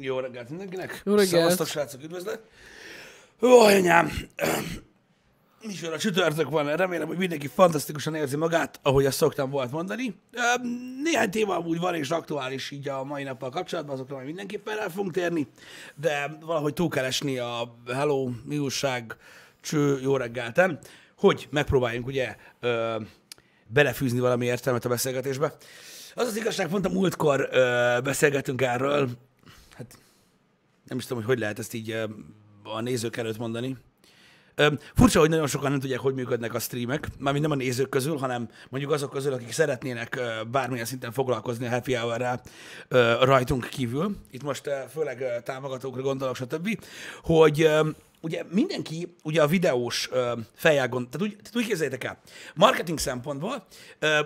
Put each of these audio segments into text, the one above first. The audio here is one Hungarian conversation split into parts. Jó reggelt mindenkinek. Jó reggelt. Szevasztok, srácok, üdvözlet. Ó, anyám. Micsoda csütörtök van, remélem, hogy mindenki fantasztikusan érzi magát, ahogy azt szoktam volt mondani. Néhány téma amúgy van és aktuális így a mai nappal kapcsolatban, azokra majd mindenképpen el fogunk térni, de valahogy túl kell esni a hello, mi újság, cső, jó reggeltem, hogy megpróbáljunk ugye belefűzni valami értelmet a beszélgetésbe. Az az igazság, mondtam, múltkor beszélgetünk erről, hát nem is tudom, hogy lehet ezt így a nézők előtt mondani. Furcsa, hogy nagyon sokan nem tudják, hogy működnek a streamek, mármint nem a nézők közül, hanem mondjuk azok közül, akik szeretnének bármilyen szinten foglalkozni a Happy Hour-rel rajtunk kívül. Itt most főleg támogatókra gondolok, stb. Hogy ugye mindenki ugye a videós feljágon, tehát úgy képzeljétek el, marketing szempontból,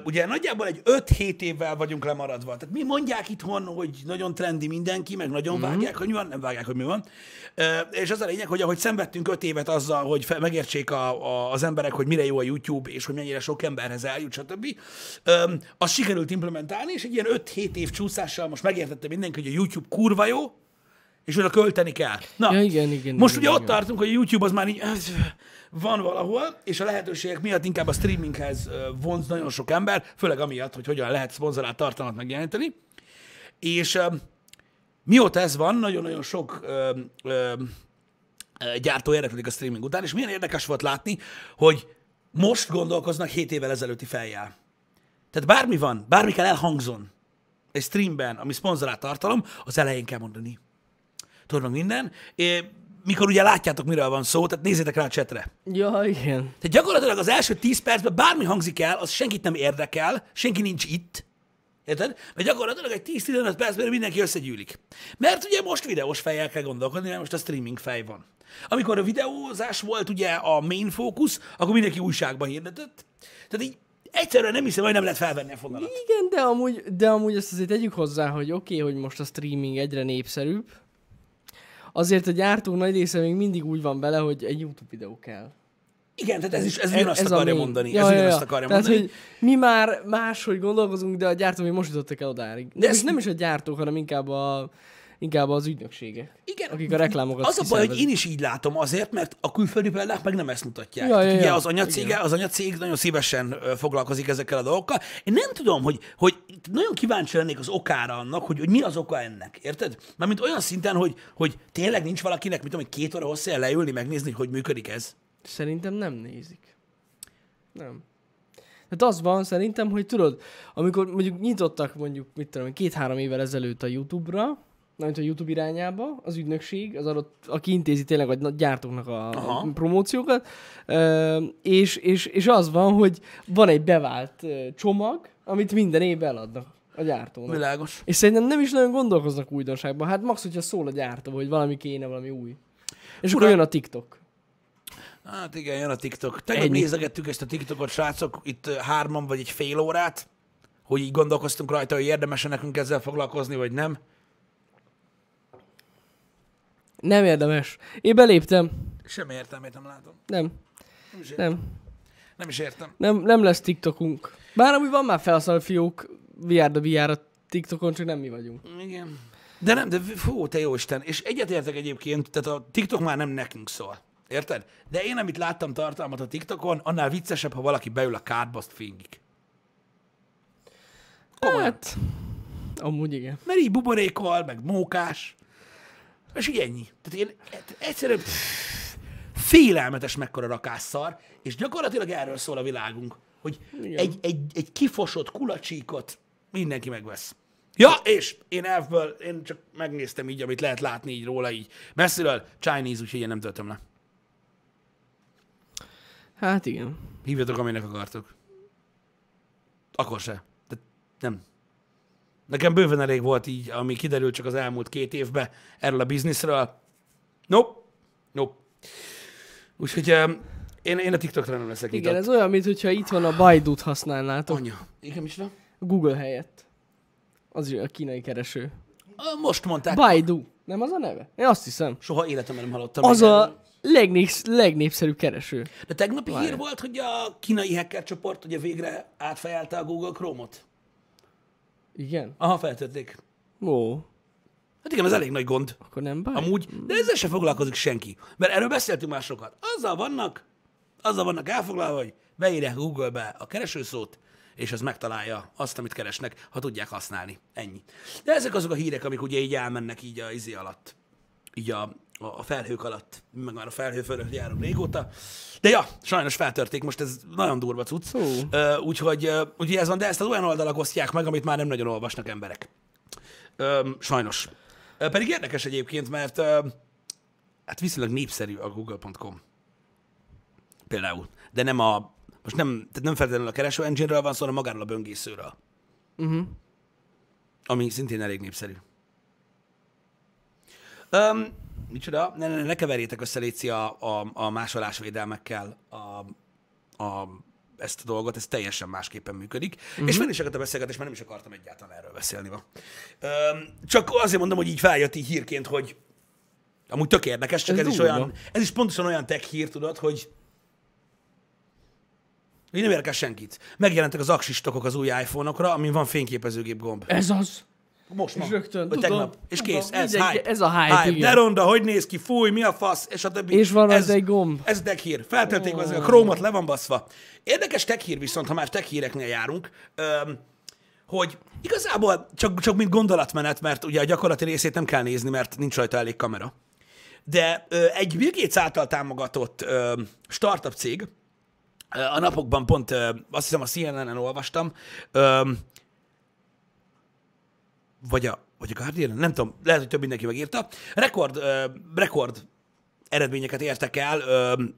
ugye nagyjából egy 5-7 évvel vagyunk lemaradva. Tehát mi mondják itthon, hogy nagyon trendi mindenki, meg nagyon vágják, hogy mi van, nem vágják, hogy mi van. És az a lényeg, hogy ahogy szenvedtünk 5 évet azzal, hogy megértsék az emberek, hogy mire jó a YouTube, és hogy mennyire sok emberhez eljut, stb. Azt sikerült implementálni, és egy ilyen 5-7 év csúszással most megértette mindenki, hogy a YouTube kurva jó, és oda költeni kell. Na, ja, igen, most igen, ugye igen. Ott tartunk, hogy a YouTube az már így van valahol, és a lehetőségek miatt inkább a streaminghez vonz nagyon sok ember, főleg amiatt, hogy hogyan lehet szponzorált tartalmat megjelenteni. És mióta ez van, nagyon-nagyon sok gyártó érdeklődik a streaming után, és milyen érdekes volt látni, hogy most gondolkoznak 7 évvel ezelőtti fejjel. Tehát bármi van, bármi kell elhangzon egy streamben, ami szponzorált tartalom, az elején kell mondani. Tudod minden, mikor ugye látjátok, miről van szó, tehát nézzétek rá a csetre. Ja, igen. Tehát gyakorlatilag az első 10 percben bármi hangzik el, az senkit nem érdekel, senki nincs itt, érted? Mert gyakorlatilag egy 10-15 percben mindenki összegyűlik. Mert ugye most videós fejjel kell gondolkodni, mert most a streaming fej van. Amikor a videózás volt ugye a main fókusz, akkor mindenki újságban hirdetett. Tehát így egyszerűen nem hiszem, hogy nem lehet felvenni a fonalat. Igen, de amúgy ezt azért tegyük hozzá, hogy oké, hogy most a streaming egyre népszerűbb. Azért a gyártók nagy része még mindig úgy van bele, hogy egy YouTube videó kell. Igen, tehát ez azt akarja mondani. Tehát, hogy mi már máshogy gondolkozunk, de a gyártók még most jutottak el odáig. Nem is a gyártók, hanem inkább az ügynökségek, akik a reklámokat az kiszervezik. A baj, hogy én is így látom azért, mert a külföldi példák meg nem ezt mutatják. Ugye az anyacég nagyon szívesen foglalkozik ezekkel a dolgokkal. Én nem tudom, hogy nagyon kíváncsi lennék az okára annak, hogy mi az oka ennek, érted? Mármint olyan szinten, hogy tényleg nincs valakinek, mit tudom, 2 óra hosszá leülni, megnézni, hogy működik ez. Szerintem nem nézik. Nem. Tehát az van szerintem, hogy tudod, amikor mondjuk nyitottak mondjuk, mit tudom, 2-3 évvel ezelőtt a YouTube-ra, mint a YouTube irányába, az ügynökség, az adott, aki intézi tényleg a gyártóknak a promóciókat, és az van, hogy van egy bevált csomag, amit minden évben eladnak a gyártónak. Világos. És szerintem nem is nagyon gondolkoznak újdonságban. Hát max, hogyha szól a gyártó, hogy valami kéne, valami új. És akkor jön a TikTok. Hát igen, jön a TikTok. Tegnap nézegettük ezt a TikTokot, srácok, itt 3-an vagy egy fél órát, hogy így gondolkoztunk rajta, hogy érdemes-e nekünk ezzel foglalkozni, vagy nem. Nem érdemes. Én beléptem. Semmi értelmét nem látom. Nem is értem. Nem lesz TikTokunk. Bár amúgy van már felhasználó fiók VR-ra TikTokon, csak nem mi vagyunk. Igen. De nem, de fú, te jó Isten. És egyetértek egyébként, tehát a TikTok már nem nekünk szól. Érted? De én, amit láttam tartalmat a TikTokon, annál viccesebb, ha valaki beül a kádba, azt fingik. Komolyan. Hát, amúgy igen. Mert így buborékol, meg mókás. És így ennyi. Tehát én egyszerűen félelmetes mekkora rakásszar, és gyakorlatilag erről szól a világunk, hogy egy kifosott kulacsíkot mindenki megvesz. Ja, és én elfből, én csak megnéztem így, amit lehet látni így róla így messziről, Chinese, úgyhogy én nem töltöm le. Hát igen. Hívjatok, aminek akartok. Akkor se. Tehát nem. Nekem bőven elég volt így, ami kiderült csak az elmúlt 2 évben erről a bizniszről. Nope. Úgyhogy én a TikTokra nem leszek nyitott. Igen, ez olyan, mintha itt van a Baidu-t használnátok. Anya. Igen, micsoda? Google helyett. Az a kínai kereső. Most mondták. Baidu. Nem az a neve? Én azt hiszem. Soha életemben nem hallottam. Az a legnépszerűbb kereső. De tegnapi hír volt, hogy a kínai hacker csoport ugye végre átfejelte a Google Chrome-ot. Igen? Aha, feltették. Ó. Hát igen, ez elég nagy gond. Akkor nem baj. Amúgy, de ezzel se foglalkozik senki. Mert erről beszéltünk már sokat. Azzal vannak elfoglalva, hogy beírják Google-be a keresőszót, és az megtalálja azt, amit keresnek, ha tudják használni. Ennyi. De ezek azok a hírek, amik ugye így elmennek így a izé alatt. Így a felhők alatt, meg már a felhő fölött járunk régóta. De ja, sajnos feltörték, most ez nagyon durva cucc. Úgyhogy ez van, de ezt az olyan oldalak osztják meg, amit már nem nagyon olvasnak emberek. Sajnos. Pedig érdekes egyébként, mert hát viszonylag népszerű a google.com. Például. De nem a, most nem feltétlenül a kereső engine-ről van szó, hanem magáról a böngészőről. Uh-huh. Ami szintén elég népszerű. Micsoda? Ne keverjétek össze, Léci, a másolásvédelmekkel ezt a dolgot, ez teljesen másképpen működik. Uh-huh. És fel is akartam beszélgetni, és már nem is akartam egyáltalán erről beszélni ma. Csak azért mondom, hogy így feljött így hírként, hogy amúgy tök érdekes, csak ez is olyan, ez is pontosan olyan tech hír, tudod, hogy nem érdekel senkit. Megjelentek az aksistokok az új iPhone-okra, amin van fényképezőgép gomb. Ez az. Most ma, rögtön, tudom, tegnap, és kész, ez hype. Ez a hype, de ronda, hogy néz ki, fúj, mi a fasz, és a többi. És van ez egy gomb. Ez tech hír. Feltölték a Chrome-ot, le van baszva. Érdekes tech hír viszont, ha már tech híreknél járunk, hogy igazából csak mint gondolatmenet, mert ugye a gyakorlati részét nem kell nézni, mert nincs rajta elég kamera. De egy Bill Gates által támogatott startup cég, a napokban pont, azt hiszem a CNN-en olvastam, vagy a Guardian, nem tudom, lehet, hogy több mindenki megírta, rekord eredményeket értek el,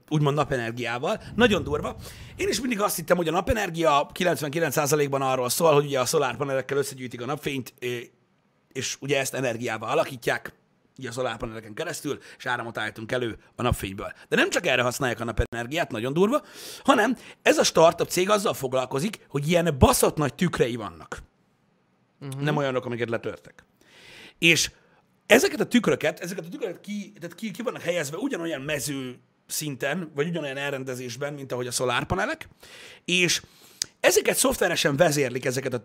úgymond napenergiával. Nagyon durva. Én is mindig azt hittem, hogy a napenergia 99%-ban arról szól, hogy ugye a szolárpanelekkel összegyűjtik a napfényt, és ugye ezt energiával alakítják, így a szolárpaneleken keresztül, és áramot állítunk elő a napfényből. De nem csak erre használják a napenergiát, nagyon durva, hanem ez a startup cég azzal foglalkozik, hogy ilyen baszott nagy tükrei vannak. Uh-huh. Nem olyanok, amiket letörtek. És ezeket a tükröket ki vannak helyezve ugyanolyan mező szinten, vagy ugyanolyan elrendezésben, mint ahogy a szolárpanelek, és ezeket szoftveresen vezérlik, ezeket a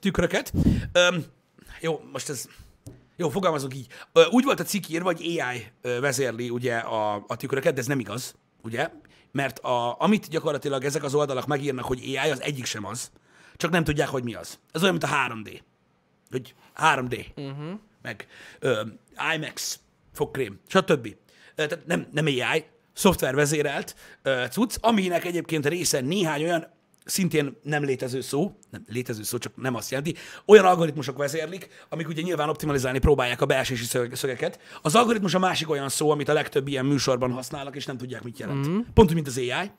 tükröket. Jó, fogalmazok így. Úgy volt a cikk írva, hogy AI vezérli ugye a tükröket, de ez nem igaz, ugye? Mert amit gyakorlatilag ezek az oldalak megírnak, hogy AI, az egyik sem az. Csak nem tudják, hogy mi az. Ez olyan, mint a 3D. Hogy 3D, uh-huh. Meg IMAX, fogkrém, stb. Tehát nem AI, szoftvervezérelt cucc, aminek egyébként része néhány olyan, szintén nem létező szó, csak nem azt jelenti, olyan algoritmusok vezérlik, amik ugye nyilván optimalizálni próbálják a beesési szögeket. Az algoritmus a másik olyan szó, amit a legtöbb ilyen műsorban használnak, és nem tudják, mit jelent. Uh-huh. Pont úgy, mint az AI.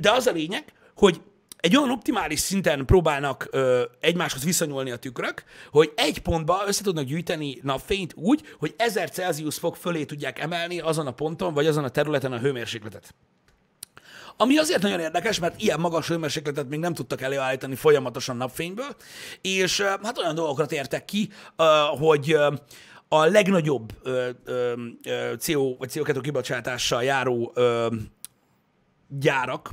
De az a lényeg, hogy egy olyan optimális szinten próbálnak egymáshoz viszonyulni a tükrök, hogy egy pontba össze tudnak gyűjteni napfényt úgy, hogy 1000 Celsius fok fölé tudják emelni azon a ponton, vagy azon a területen a hőmérsékletet. Ami azért nagyon érdekes, mert ilyen magas hőmérsékletet még nem tudtak előállítani folyamatosan napfényből, és hát olyan dolgokra tértek ki, hogy a legnagyobb CO vagy CO2 kibocsátással járó gyárak,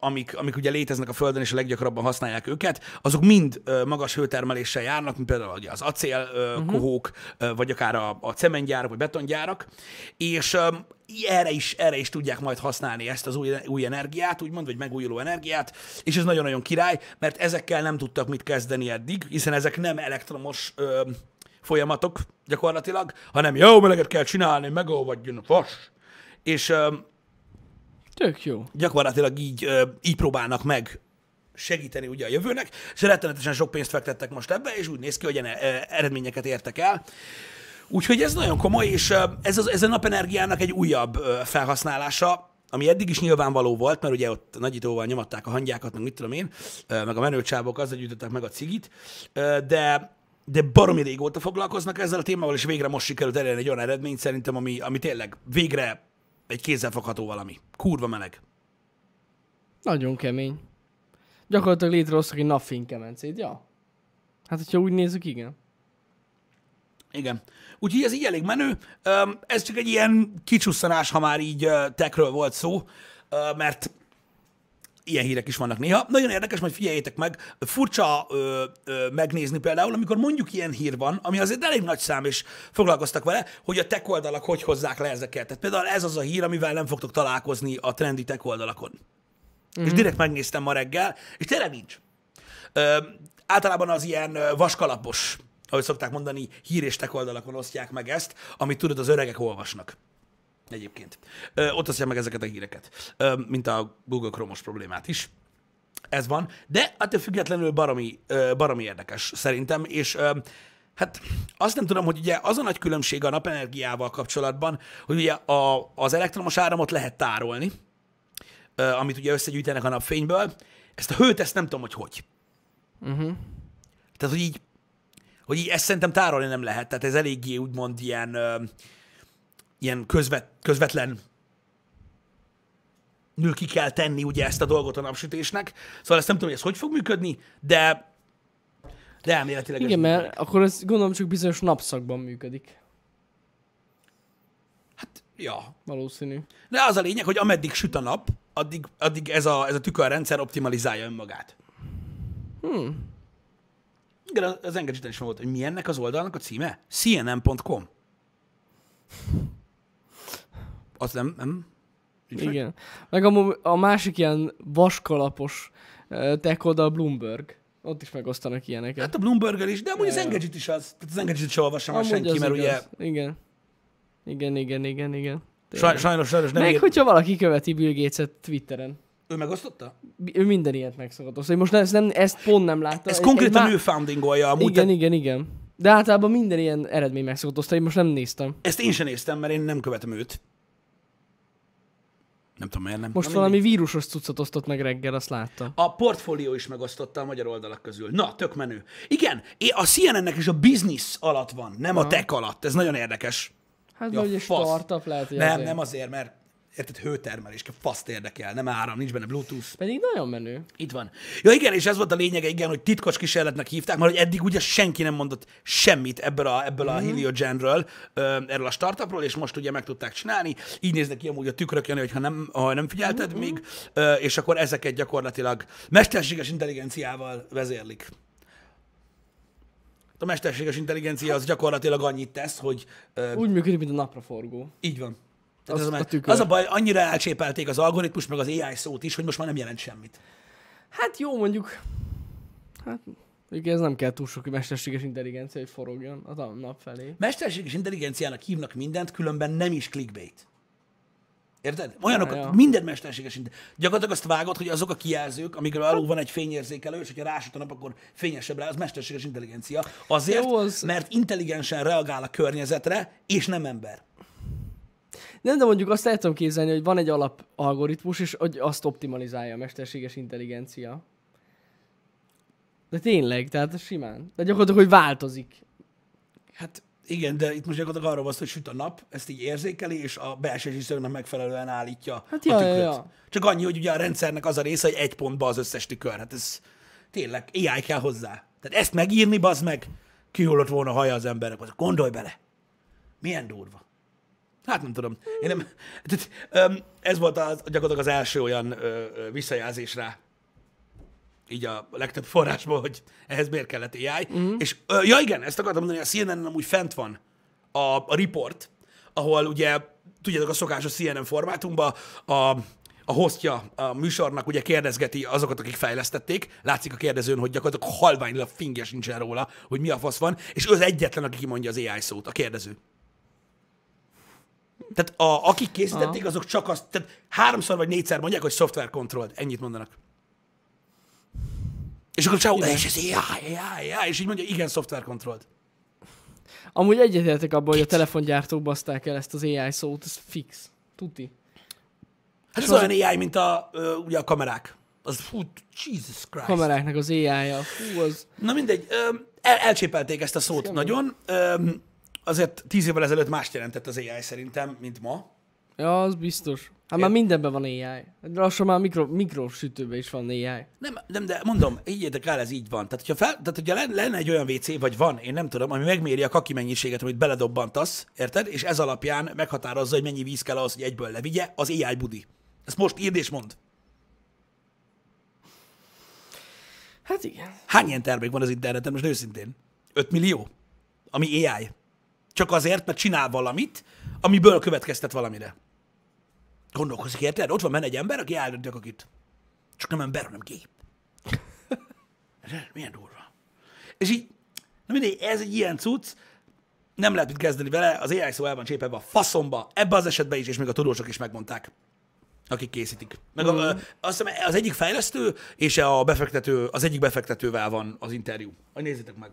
amik ugye léteznek a Földön, és a leggyakrabban használják őket, azok mind magas hőtermeléssel járnak, mint például az acél kohók, vagy akár a cementgyárak, vagy betongyárak, és erre is tudják majd használni ezt az új energiát, úgymond, vagy megújuló energiát, és ez nagyon-nagyon király, mert ezekkel nem tudtak mit kezdeni eddig, hiszen ezek nem elektromos folyamatok gyakorlatilag, hanem jó meleget kell csinálni, megolvadjon a fasz, és tök jó. Gyakorlatilag így próbálnak meg segíteni ugye a jövőnek, és rettenetesen sok pénzt fektettek most ebbe, és úgy néz ki, hogy eredményeket értek el. Úgyhogy ez nagyon komoly, és ez a napenergiának egy újabb felhasználása, ami eddig is nyilvánvaló volt, mert ugye ott nagyítóval nyomatták a hangyákat, meg mit tudom én, meg a menőcsábok, azzal gyűjtöttek meg a cigit, de baromi régóta foglalkoznak ezzel a témával, és végre most sikerült elérni egy olyan eredményt szerintem, ami tényleg végre egy kézzelfogható valami. Kurva meleg. Nagyon kemény. Gyakorlatilag létrehoztak egy napfénykemencét, ja? Hát, hogyha úgy nézzük, igen. Igen. Úgyhogy ez így elég menő. Ez csak egy ilyen kicsusszanás, ha már így techről volt szó, mert ilyen hírek is vannak néha. Nagyon érdekes, majd figyeljétek meg, furcsa megnézni például, amikor mondjuk ilyen hír van, ami azért elég nagy szám, és foglalkoztak vele, hogy a tech oldalak hogy hozzák le ezeket. Tehát például ez az a hír, amivel nem fogtok találkozni a trendi tech oldalakon. Mm-hmm. És direkt megnéztem ma reggel, és tényleg nincs. Általában az ilyen vaskalapos, ahogy szokták mondani, hír és tech oldalakon osztják meg ezt, amit tudod, az öregek olvasnak. Egyébként. Ott osztják meg ezeket a híreket, mint a Google Chrome-os problémát is. Ez van, de attól függetlenül baromi érdekes szerintem, és hát azt nem tudom, hogy ugye az a nagy különbség a napenergiával kapcsolatban, hogy ugye az elektromos áramot lehet tárolni, amit ugye összegyűjtenek a napfényből, ezt a hőt, ezt nem tudom, hogy. Uh-huh. Tehát, hogy így ezt szerintem tárolni nem lehet, tehát ez eléggé úgymond ilyen közvetlen nül ki kell tenni ugye ezt a dolgot a napsütésnek. Szóval ezt nem tudom, hogy ez hogy fog működni, de elméletileg... Igen, mert akkor ez gondolom csak bizonyos napszakban működik. Hát, ja. Valószínű. De az a lényeg, hogy ameddig süt a nap, addig ez a tükörrendszer optimalizálja önmagát. Igen, az engedjéten is volt, hogy mi ennek az oldalnak a címe? CNN.com. Az nem? Igen. Meg a másik ilyen vaskalapos tech oldal Bloomberg. Ott is megosztanak ilyeneket. Hát a Bloomberg is, de amúgy az Engadget is az. Tehát az Engadget-et sem olvassam senki, mert ugye... Igen. Sajnos nem. Meg hogyha valaki követi Bill Gates-et Twitteren. Ő megosztotta? Ő minden ilyet megszokott. Most ezt pont nem látta. Ez konkrétan ő foundingolja amúgy. Igen. De általában minden ilyen eredmény megszokott osztani, most nem néztem. Ezt én sem néztem, mert én nem követem őt. Nem tudom, miért nem. Most valami vírusos cuccot osztott meg reggel, azt látta. A portfólió is megosztotta a magyar oldalak közül. Na, tök menő. Igen, a CNN-nek is a business alatt van, nem a tech alatt. Ez nagyon érdekes. Hát, ja, hogy egy startup lehet. Nem azért, mert érted, hőtermelés, faszt érdekel, nem áram, nincs benne Bluetooth. Pedig nagyon menő. Itt van. Ja igen, és ez volt a lényege, igen, hogy titkos kísérletnek hívták, mert hogy eddig ugye senki nem mondott semmit ebből a Heliogenről, erről a startupról, és most ugye meg tudták csinálni. Így néznek ki amúgy a tükrök, Jani, ha nem figyelted még, és akkor ezeket gyakorlatilag mesterséges intelligenciával vezérlik. A mesterséges intelligencia az gyakorlatilag annyit tesz, hogy... Úgy működik, mint a napraforgó. Így van. Az a baj, annyira elcsépelték az algoritmus, meg az AI szót is, hogy most már nem jelent semmit. Hát jó, mondjuk. Hát ez nem kell túl sok mesterséges intelligencia, hogy forogjon a nap felé. Mesterséges intelligenciának hívnak mindent, különben nem is clickbait. Érted? Olyanokat, minden mesterséges intelligencia. Gyakorlatilag azt vágod, hogy azok a kijelzők, amikről alul van egy fényérzékelő, és hogyha rásüt a nap, akkor fényesebb rá, az mesterséges intelligencia. Azért, mert intelligensen reagál a környezetre, és nem ember. Nem, de mondjuk azt el tudom képzelni, hogy van egy alapalgoritmus, és hogy azt optimalizálja a mesterséges intelligencia. De tényleg, tehát simán. De gyakorlatilag, hogy változik. Hát igen, de itt most gyakorlatilag arról van szó, hogy süt a nap, ezt így érzékeli, és a belső iszonynak megfelelően állítja a tükröt. Csak annyi, hogy ugye a rendszernek az a része, hogy egy pontba az összes tükör. Hát ez tényleg, AI kell hozzá. Tehát ezt megírni, bazd meg, kihullott volna a haja az embernek. Gondolj bele, milyen durva. Hát nem tudom. Én nem, ez volt gyakorlatilag az első olyan visszajelzés rá, így a legtöbb forrásból, hogy ehhez miért kellett AI. Mm. És ja igen, ezt akartam mondani, hogy a CNN-en amúgy fent van a report, ahol ugye, tudjátok, a szokásos CNN formátumban a hostja a műsornak ugye kérdezgeti azokat, akik fejlesztették. Látszik a kérdezőn, hogy gyakorlatilag halványlag fingja sincsen róla, hogy mi a fasz van, és ő az egyetlen, aki kimondja az AI szót, a kérdező. Tehát akik készítették, azok csak azt, tehát 3-szor vagy 4-szer mondják, hogy software controlled, ennyit mondanak. És akkor csáó, és ez AI, és így mondja, igen, software controlled. Amúgy egyetértek abban, hogy a telefongyártók baszták el ezt az AI szót, ez fix, tuti. Hát és ez olyan AI, mint ugye a kamerák. Az, fú, Jesus Christ. Kameráknak az AI-ja, fú, az... Na mindegy, elcsépelték ezt a szót nagyon. Azért 10 évvel ezelőtt mást jelentett az AI szerintem, mint ma. Ja, az biztos. Hát már mindenben van AI. Lassan már mikrosütőben is van AI. Nem, de mondom, higgyétek el, ez így van. Tehát hogyha lenne egy olyan WC, vagy van, én nem tudom, ami megméri a kaki mennyiséget, amit beledobbantasz, érted? És ez alapján meghatározza, hogy mennyi víz kell ahhoz, hogy egyből levigye, az AI budi. Ezt most írd és mondd. Hát igen. Hány ilyen termék van az interneten most őszintén? 5 millió? Ami AI. Csak azért, mert csinál valamit, amiből következtet valamire. Gondolkozik, érted? Ott van benne egy ember, aki eldönti akit. Csak nem ember, hanem gép. Milyen durva. És így, na mindegy, ez egy ilyen cucc, nem lehet mit kezdeni vele, az AI szó el van csépelve a faszomba, ebbe az esetben is, és még a tudósok is megmondták, akik készítik. Meg azt hiszem, az egyik fejlesztő és a befektető, az egyik befektetővel van az interjú. Hogy nézzétek meg.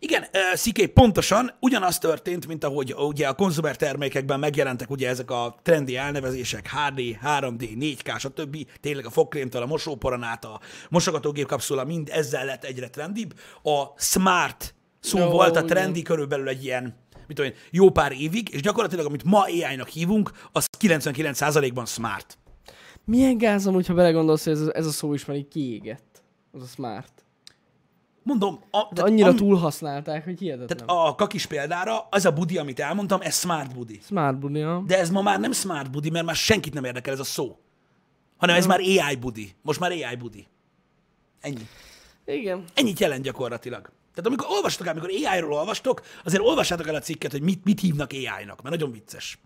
Igen, Sziké, pontosan ugyanaz történt, mint ahogy ugye a konzumer termékekben megjelentek ugye ezek a trendi elnevezések, HD, 3D, 4K, stb. Tényleg a fogkrémtől a mosóporon át a mosogatógép kapszula, mind ezzel lett egyre trendibb. A smart szó volt a trendi körülbelül egy ilyen, mit tudom én, jó pár évig, és gyakorlatilag amit ma AI-nak hívunk, az 99%-ban smart. Milyen gázom, hogyha belegondolsz, hogy ez a szó is már így kiégett, az a smart. Mondom, annyira túlhasználták, hogy hihetetlen. Tehát a kakis példára, az a budi, amit elmondtam, ez smart budi. Smart budi, ja. De ez ma már nem smart budi, mert már senkit nem érdekel ez a szó. Hanem ez már AI budi. Most már AI budi. Ennyi. Igen. Ennyit jelent gyakorlatilag. Tehát amikor olvastok el, amikor AI-ról olvastok, azért olvassátok el a cikket, hogy mit hívnak AI-nak, mert nagyon vicces.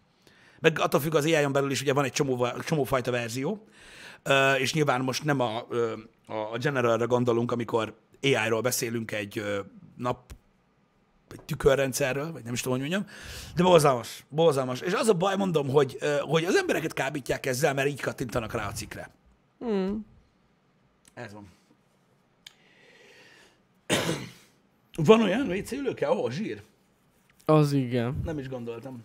Meg attól függ, az AI-on belül is ugye van egy csomó fajta verzió, és nyilván most nem a generalra gondolunk, amikor AI-ról beszélünk egy tükörrendszerről, vagy nem is tudom, hogy mondjam, de borzalmas. És az a baj, mondom, hogy az embereket kábítják ezzel, mert így kattintanak rá a cikkre. Ez van. Van olyan WC ülőke, ahol zsír? Az igen. Nem is gondoltam.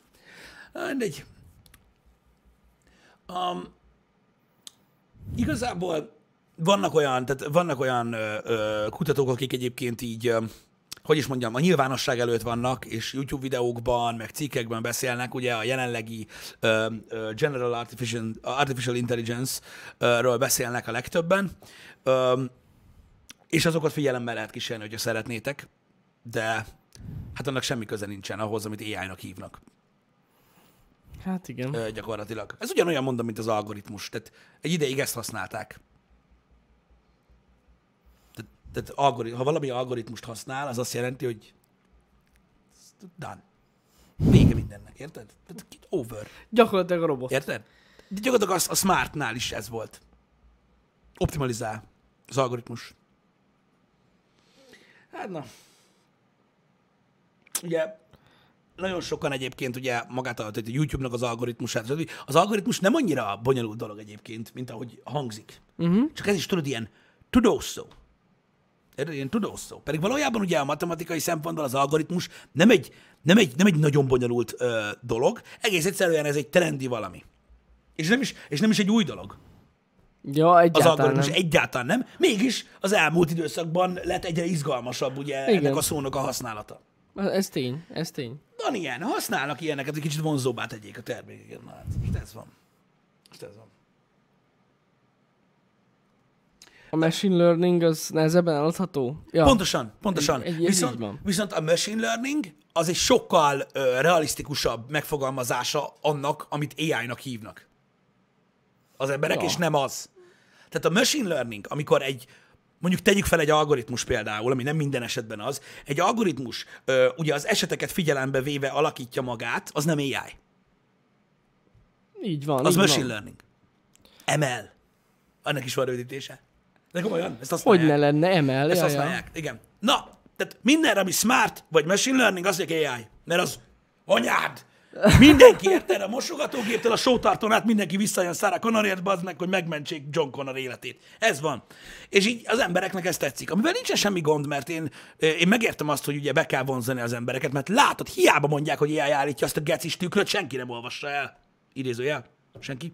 Igazából vannak olyan kutatók, akik egyébként így, hogy is mondjam, a nyilvánosság előtt vannak, és YouTube videókban, meg cikkekben beszélnek, ugye a jelenlegi General Artificial Intelligence-ről beszélnek a legtöbben, és azokat figyelemmel lehet kísérni, hogyha szeretnétek, de hát annak semmi köze nincsen ahhoz, amit AI-nak hívnak. Hát igen. Gyakorlatilag. Ez ugyanolyan, mondom, mint az algoritmus. Tehát egy ideig ezt használták. Tehát ha valami algoritmust használ, az azt jelenti, hogy done. Vége mindennek, érted? Tehát over. Gyakorlatilag a robot. Érted? De gyakorlatilag a smartnál is ez volt. Optimalizál az algoritmus. Hát na. Ugye nagyon sokan egyébként ugye magát a YouTube-nak az algoritmusát. Az algoritmus nem annyira bonyolult dolog egyébként, mint ahogy hangzik. Csak ez is tudod ilyen tudószó. Ilyen tudószó. Pedig valójában ugye a matematikai szempontból az algoritmus nem egy nagyon bonyolult dolog. Egész egyszerűen ez egy trendi valami. És nem is egy új dolog. Ja, egyáltalán az algoritmus nem. Egyáltalán nem. Mégis az elmúlt időszakban lett egyre izgalmasabb ugye ennek a szónak a használata. Ez tény. Van ilyen, használnak ilyeneket, hogy kicsit vonzóbbá tegyék a termékeket. Na, ez van. A machine learning az nehezebben eladható? Ja. Pontosan. Viszont a machine learning az egy sokkal realisztikusabb megfogalmazása annak, amit AI-nak hívnak az emberek, és nem az. Tehát a machine learning, amikor mondjuk tegyük fel egy algoritmus például, ami nem minden esetben az, egy algoritmus ugye az eseteket figyelembe véve alakítja magát, az nem AI. Így van. Az machine learning. ML. Annak is van rövidítése. De komolyan, ezt használják. Hogy ne lenne ML. Ezt használják, igen. Na, tehát mindenre, ami smart, vagy machine learning, az egy AI. Mert az anyád! Mindenki érte a mosogatógéptől a sótartón át, mindenki visszajön Sarah Connorért, bazd meg, hogy megmentsék John Connor életét. Ez van. És így az embereknek ez tetszik. Amivel nincsen semmi gond, mert én megértem azt, hogy ugye be kell vonzani az embereket, mert látod, hiába mondják, hogy AI állítja azt a gecis tükröt, senki nem olvassa el. Idézőjel. Senki.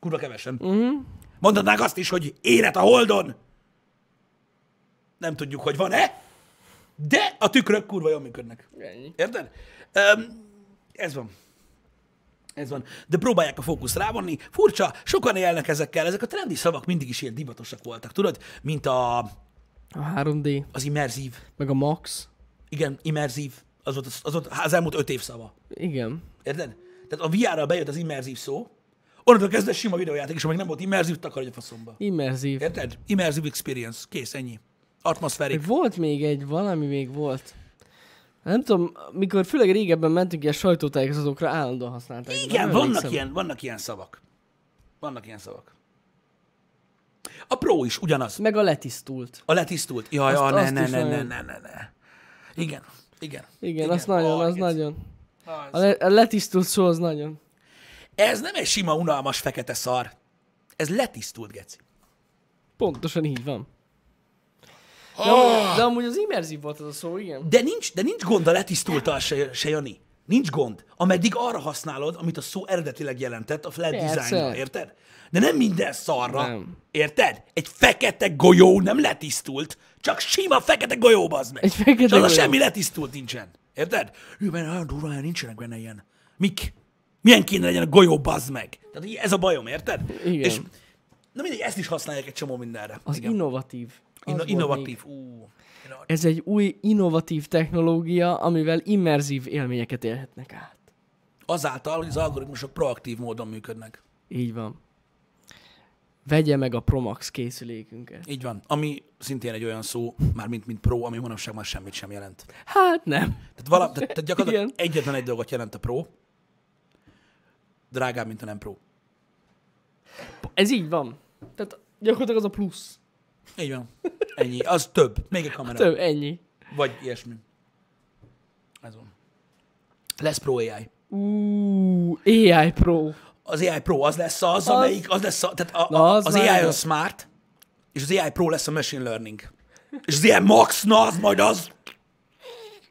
Kurva kevesen. Mondhatnánk azt is, hogy élet a holdon. Nem tudjuk, hogy van-e, de a tükrök kurva jól működnek. Érted? Ez van. De próbálják a fókuszt rávonni. Furcsa, sokan élnek ezekkel. Ezek a trendi szavak mindig is ilyen divatosak voltak, tudod? Mint a 3D. Az immerzív. Meg a max. Igen, immerzív. Az elmúlt 5 év szava. Igen. Érted? Tehát a VR-ra bejött az immerzív szó, Onnantól kezdve sima videójáték, és még nem volt immerzív, takarj a faszomba. Immerzív. Érted? Immerzív experience. Kész, ennyi. Atmoszférik. Volt még egy, valami még volt. Nem tudom, mikor főleg régebben mentünk ilyen sajtótájékoztatókra, állandóan használták. Igen, vannak ilyen szavak. A Pro is ugyanaz. Meg a letisztult. A letisztult. Jaj, ne. Igen, az nagyon, az nagyon. A letisztult szó az nagyon. Ez nem egy sima, unalmas, fekete szar. Ez letisztult, geci. Pontosan így van. De amúgy az immerzív volt az a szó, igen. De nincs gond a letisztultal se, Jani. Nincs gond. Ameddig arra használod, amit a szó eredetileg jelentett a flat design-ra, érted? De nem minden szarra, nem. Érted? Egy fekete golyó nem letisztult, csak sima fekete golyó, bazd meg. Egy fekete golyó. Semmi letisztult nincsen, érted? Mert olyan durván nincsenek benne ilyen. Mik? Milyen kéne legyen a golyó, bazd meg? Tehát ez a bajom, érted? Igen. És, na mindegy, ezt is használják egy csomó mindenre. Az igen. Innovatív. Innovatív. Ez egy új innovatív technológia, amivel immerzív élményeket élhetnek át. Azáltal, hogy az algoritmusok proaktív módon működnek. Így van. Vegye meg a Pro Max készülékünket. Így van. Ami szintén egy olyan szó, már mint Pro, ami manapság már semmit sem jelent. Hát nem. Tehát gyakorlatilag egyetlen egy dolgot jelent a Pro. Drágább, mint a nem Pro. Ez így van. Tehát gyakorlatilag az a plusz. Így van. Ennyi. Az több. Még egy kamera. Több, ennyi. Vagy ilyesmi. Ez van. Lesz Pro AI. AI Pro. Az AI Pro az lesz az, amelyik... Az lesz tehát az AI az smart, és az AI Pro lesz a machine learning. És az AI Max, na az majd az...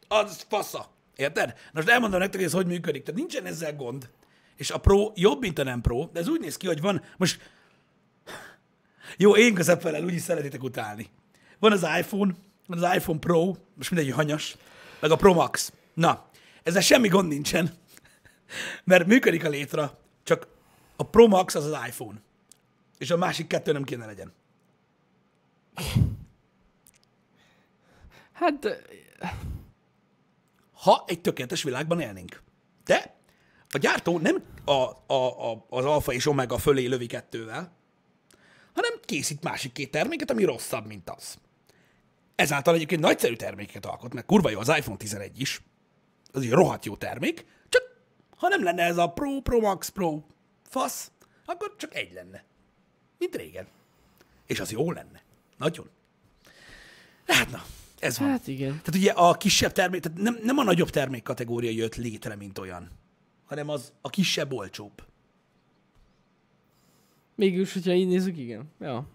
Az fasza. Érted? Na most elmondom nektek, hogy ez hogy működik. Tehát nincsen ezzel gond. És a Pro jobb, mint a nem Pro, de ez úgy néz ki, hogy van... Most... Jó, én közepvelel, úgyis szeretitek utálni. Van az iPhone Pro, most mindegy hanyas, meg a Pro Max. Na, ezzel semmi gond nincsen, mert működik a létra, csak a Pro Max az az iPhone, és a másik kettő nem kéne legyen. Hát... Ha egy tökéletes világban élnénk. De a gyártó nem az alfa és omega fölé lövi kettővel, hanem készít másik két terméket, ami rosszabb, mint az. Ezáltal egyébként nagyszerű terméket alkot, mert kurva jó az iPhone 11 is. Ez egy rohadt jó termék, csak ha nem lenne ez a Pro, Pro Max, Pro fasz, akkor csak egy lenne. Mint régen. És az jó lenne. Nagyon. Hát na, ez van. Hát igen. Tehát ugye a kisebb termék, tehát nem a nagyobb termék kategória jött létre, mint olyan, hanem az a kisebb, olcsóbb. Mégis, hogyha így nézzük, igen. Ja.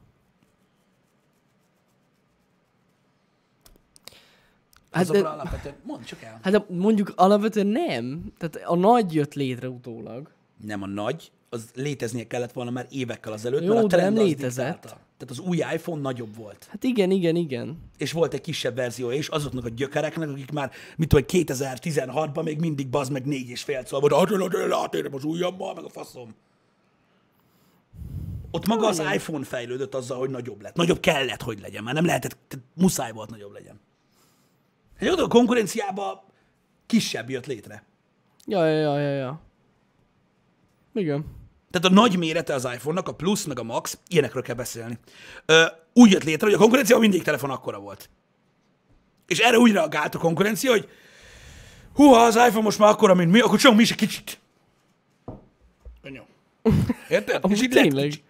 Hát azokra alapvetően, mondd csak el. Hát mondjuk alapvetően nem. Tehát a nagy jött létre utólag. Nem a nagy, az léteznie kellett volna már évekkel azelőtt, jó, mert a trend nem létezett. Tehát az új iPhone nagyobb volt. Hát igen. És volt egy kisebb verzió is azoknak a gyökereknek, akik már, mit tudom, 2016-ban még mindig bazd meg 4,5 szóval, hogy átérem az ujjammal, meg a faszom. Ott maga az iPhone fejlődött azzal, hogy nagyobb lett. Nagyobb kellett, hogy legyen. Már nem lehetett, muszáj volt nagyobb legyen. Egy oda a konkurenciába kisebb jött létre. Ja. Igen. Tehát a nagy mérete az iPhone-nak, a Plus meg a Max, ilyenekről kell beszélni. Úgy jött létre, hogy a konkurencia mindig telefon akkora volt. És erre úgy reagált a konkurencia, hogy húha, az iPhone most már akkora, mint mi, akkor csak mi is egy kicsit. Jó. Érted? És így lett kicsit.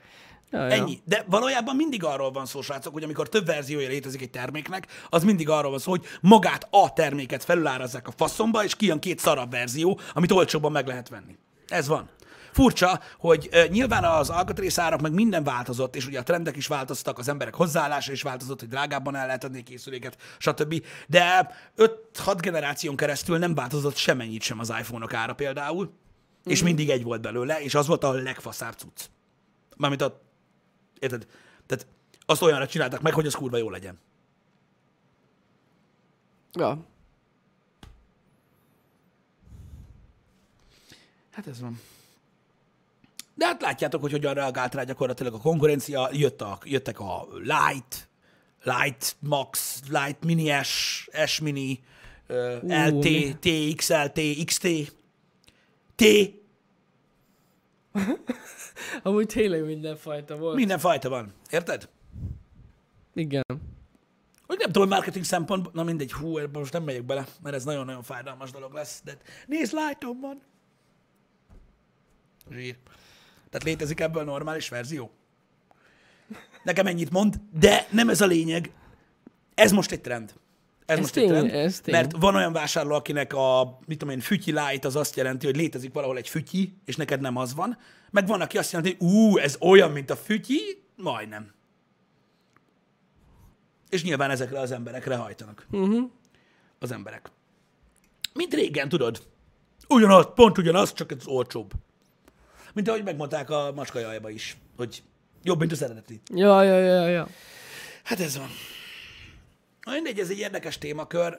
Ja. Ennyi. De valójában mindig arról van szó, srácok, hogy amikor több verziója létezik egy terméknek, az mindig arról van szó, hogy magát a terméket felülárazzák a faszomba, és kijön két szarabb verzió, amit olcsóbban meg lehet venni. Ez van. Furcsa, hogy nyilván az alkatrészárak meg minden változott, és ugye a trendek is változtak, az emberek hozzáállása is változott, hogy drágábban el lehet adni készüléket, stb. De 5-6 generáción keresztül nem változott semennyit sem az iPhone-ok ára például, és mindig egy volt belőle, és az volt a legfaszább cucc. Mármint a érted? Tehát azt olyanra csináltak meg, hogy az kurva jó legyen. Ja. Hát ez van. De hát látjátok, hogy hogyan reagált rá gyakorlatilag a konkurencia. Jöttek a Lite, Lite Max, Lite Mini S, S Mini, LT, TXLT, XT, T. Amúgy tényleg mindenfajta volt. Mindenfajta van. Érted? Igen. Úgy nem tudom, marketing szempontból, na mindegy, hú, most nem megyek bele, mert ez nagyon-nagyon fájdalmas dolog lesz, de nézd, lájtom van. Zsír. Tehát létezik ebből normális verzió? Nekem ennyit mond, de nem ez a lényeg. Ez most egy trend. Ez most egy trend, mert van olyan vásárló, akinek a, mit tudom én, fütyi light az azt jelenti, hogy létezik valahol egy fütyi, és neked nem az van. Meg van, aki azt jelenti, hogy ez olyan, mint a fütyi, majdnem. És nyilván ezekre az emberekre hajtanak. Uh-huh. Az emberek. Mint régen, tudod. Ugyanaz, pont ugyanaz, csak ez olcsóbb. Mint ahogy megmondták a macskajajba is, hogy jobb, mint az eredeti. Ja. Hát ez van. Mindegy, ez egy érdekes témakör.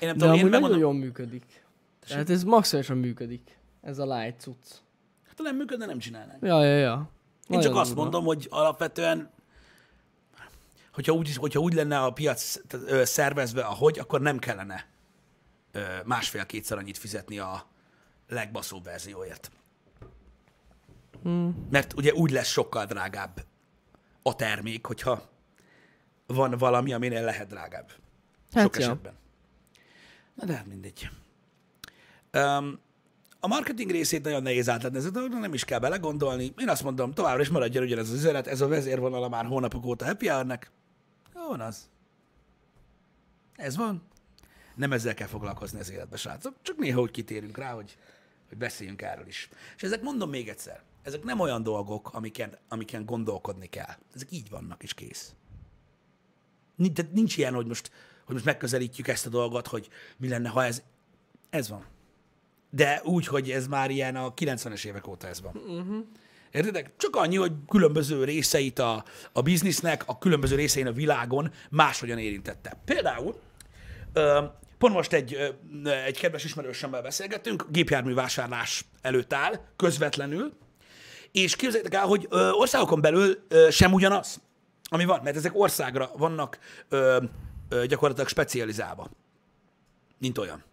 Én nem tudom, de amúgy nagyon jól működik. Tehát ez maximálisan működik. Ez a light cucc. Hát ha nem működne, nem csinálnánk. Ja. Én csak azt mondom, hogy alapvetően, hogyha úgy lenne a piac szervezve, ahogy, akkor nem kellene másfél-kétszer annyit fizetni a legbaszóbb verzióért. Mert ugye úgy lesz sokkal drágább a termék, hogyha van valami, aminél lehet drágább. Hát sok esetben. Na de hát mindegy. A marketing részét nagyon nehéz átlátni, ezért nem is kell belegondolni. Én azt mondom, továbbra is maradjon ugyanez az üzenet, ez a vezérvonala már hónapok óta happy hour-nek. Jó van az. Ez van. Nem ezzel kell foglalkozni az életbe, srácok. Csak néha úgy kitérünk rá, hogy beszéljünk erről is. És ezek, mondom még egyszer, ezek nem olyan dolgok, amiken gondolkodni kell. Ezek így vannak, és kész. Nincs ilyen, hogy most megközelítjük ezt a dolgot, hogy mi lenne, ha ez... Ez van. De úgy, hogy ez már ilyen a 90-es évek óta ez van. Uh-huh. Értedek? Csak annyi, hogy különböző részeit a biznisznek, a különböző részein a világon máshogyan érintette. Például pont most egy kedves ismerősömmel beszélgetünk, gépjárművásárlás előtt áll, közvetlenül, és képzeljétek el, hogy országokon belül sem ugyanaz, ami van, mert ezek országra vannak gyakorlatilag specializálva. Nincs olyan.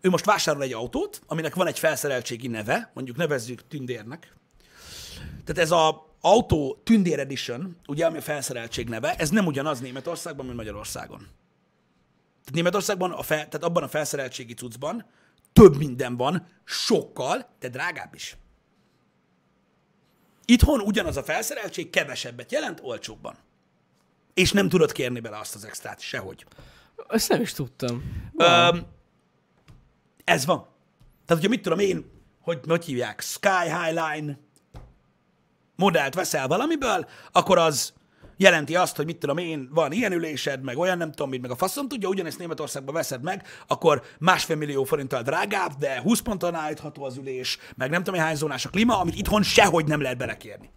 Ő most vásárol egy autót, aminek van egy felszereltségi neve, mondjuk nevezzük tündérnek. Tehát ez az autó tündér edition, ugye, ami a felszereltség neve, ez nem ugyanaz Németországban, mint Magyarországon. Tehát Németországban, tehát abban a felszereltségi cuccban több minden van, sokkal, de drágább is. Itthon ugyanaz a felszereltség kevesebbet jelent olcsóbban. És nem tudod kérni bele azt az extrát sehogy. Ezt nem is tudtam. Ez van. Tehát, hogyha mit tudom én, hogy hívják, Sky Highline modellt veszel valamiből, akkor az jelenti azt, hogy mit tudom én, van ilyen ülésed, meg olyan nem tudom mit, meg a faszom tudja, ugyanezt Németországban veszed meg, akkor 1,5 millió forinttal drágább, de 20 ponton állítható az ülés, meg nem tudom én hány zónás a klíma, amit itthon sehogy nem lehet belekérni.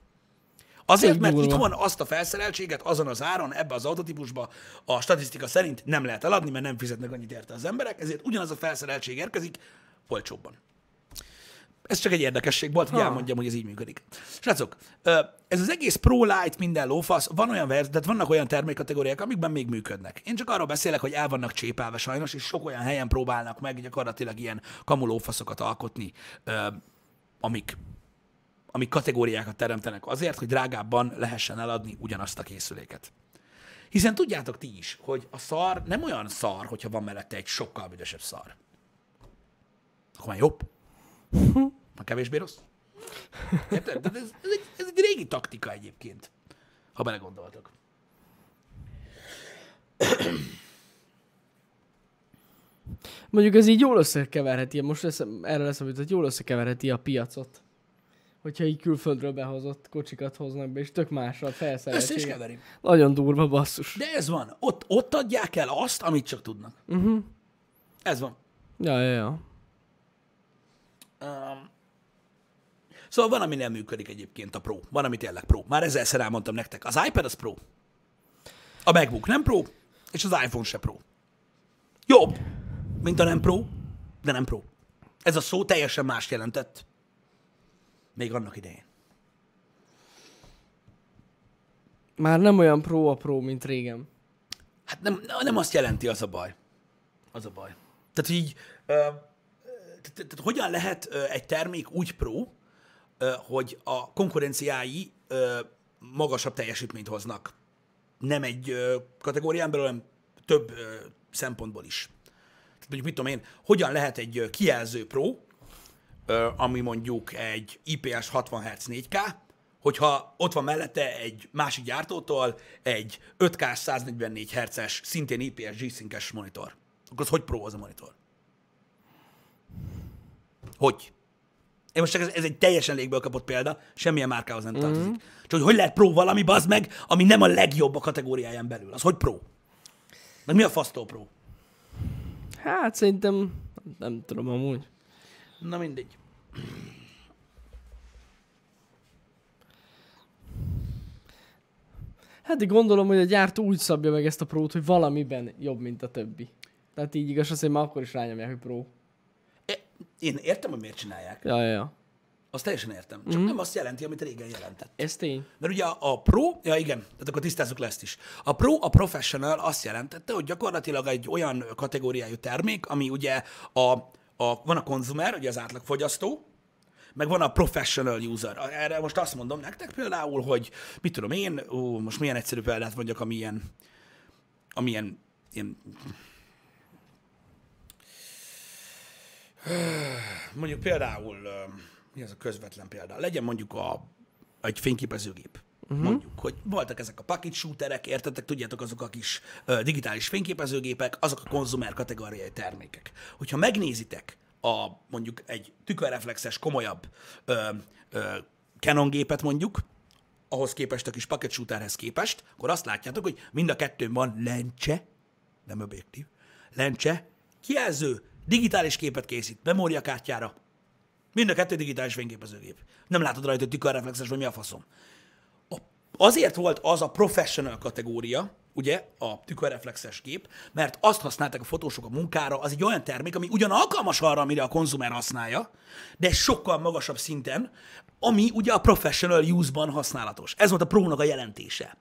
Azért, mert itthon azt a felszereltséget azon az áron, ebbe az autotípusba a statisztika szerint nem lehet eladni, mert nem fizetnek annyit érte az emberek, ezért ugyanaz a felszereltség érkezik olcsóbban. Ez csak egy érdekesség volt, hogy elmondjam, hogy ez így működik. Srácok, ez az egész Pro Light, minden lófasz, vannak olyan termékkategóriák, amikben még működnek. Én csak arról beszélek, hogy el vannak csépelve sajnos, és sok olyan helyen próbálnak meg gyakorlatilag ilyen kamulófaszokat alkotni, amik kategóriákat teremtenek azért, hogy drágábban lehessen eladni ugyanazt a készüléket. Hiszen tudjátok ti is, hogy a szar nem olyan szar, hogyha van mellette egy sokkal büdösebb szar. Akkor már jobb. Már kevésbé rossz. Érted? Ez egy régi taktika egyébként, ha belegondoltok. Mondjuk ez így jól összekeverheti, jól összekeverheti a piacot. Hogyha így külföldről behozott kocsikat hoznak be, és tök másra a felszereltség. Össze is keverim. Nagyon durva, basszus. De ez van. Ott adják el azt, amit csak tudnak. Uh-huh. Ez van. Ja. Szóval van, ami nem működik egyébként a Pro. Van, ami tényleg Pro. Már ezerszer elmondtam nektek. Az iPad az Pro. A MacBook nem Pro, és az iPhone se Pro. Jobb, mint a nem Pro, de nem Pro. Ez a szó teljesen más jelentett. Még annak idején. Már nem olyan pro a pro, mint régen. Hát nem azt jelenti, az a baj. Tehát így, tehát hogyan lehet egy termék úgy pro, hogy a konkurenciái magasabb teljesítményt hoznak. Nem egy kategórián belül, hanem több szempontból is. Tehát mondjuk, mit tudom én, hogyan lehet egy kijelző pro, ami mondjuk egy IPS 60 Hz 4K, hogyha ott van mellette egy másik gyártótól egy 5K 144 Hz-es, szintén IPS G-Sync-es monitor. Akkor az hogy pro az a monitor? Hogy? Én most csak ez egy teljesen légből kapott példa, semmilyen márkához nem tartozik. Mm-hmm. Csak hogy lehet pro valami, bazd meg, ami nem a legjobb a kategóriáján belül. Az hogy pro? Meg mi a fasztól pro? Hát szerintem nem tudom amúgy. Na mindegy. Hát gondolom, hogy a gyártó úgy szabja meg ezt a prót, hogy valamiben jobb, mint a többi. Tehát így igaz az, hogy már akkor is rányomják, hogy pro. Én értem, hogy miért csinálják. Ja. Azt teljesen értem. Csak nem azt jelenti, amit régen jelentett. Ez tény. Mert ugye a pro, ja igen, tehát akkor tisztázzuk le ezt is. A pro, a professional azt jelentette, hogy gyakorlatilag egy olyan kategóriájú termék, ami ugye van a konzumer, ugye az átlagfogyasztó, meg van a professional user. Erre most azt mondom nektek például, hogy mit tudom én, most milyen egyszerű példát mondjak, amilyen mondjuk például, mi az a közvetlen példa? Legyen mondjuk egy fényképezőgép. Uh-huh. Mondjuk, hogy voltak ezek a package shooterek, értetek, tudjátok, azok a kis digitális fényképezőgépek, azok a konzumer kategóriai termékek. Hogyha megnézitek mondjuk egy tükörreflexes, komolyabb Canon gépet mondjuk, ahhoz képest a kis package shooterhez képest, akkor azt látjátok, hogy mind a kettőn van lencse, nem objektív, lencse, kijelző, digitális képet készít, memóriakártyára. Mind a kettő digitális fényképezőgép. Nem látod rajta, hogy tükörreflexes, vagy mi a faszom. Azért volt az a professional kategória, ugye, a tükörreflexes gép, mert azt használták a fotósok a munkára, az egy olyan termék, ami ugyan alkalmas arra, amire a konzumer használja, de sokkal magasabb szinten, ami ugye a professional use-ban használatos. Ez volt a pro-nak a jelentése.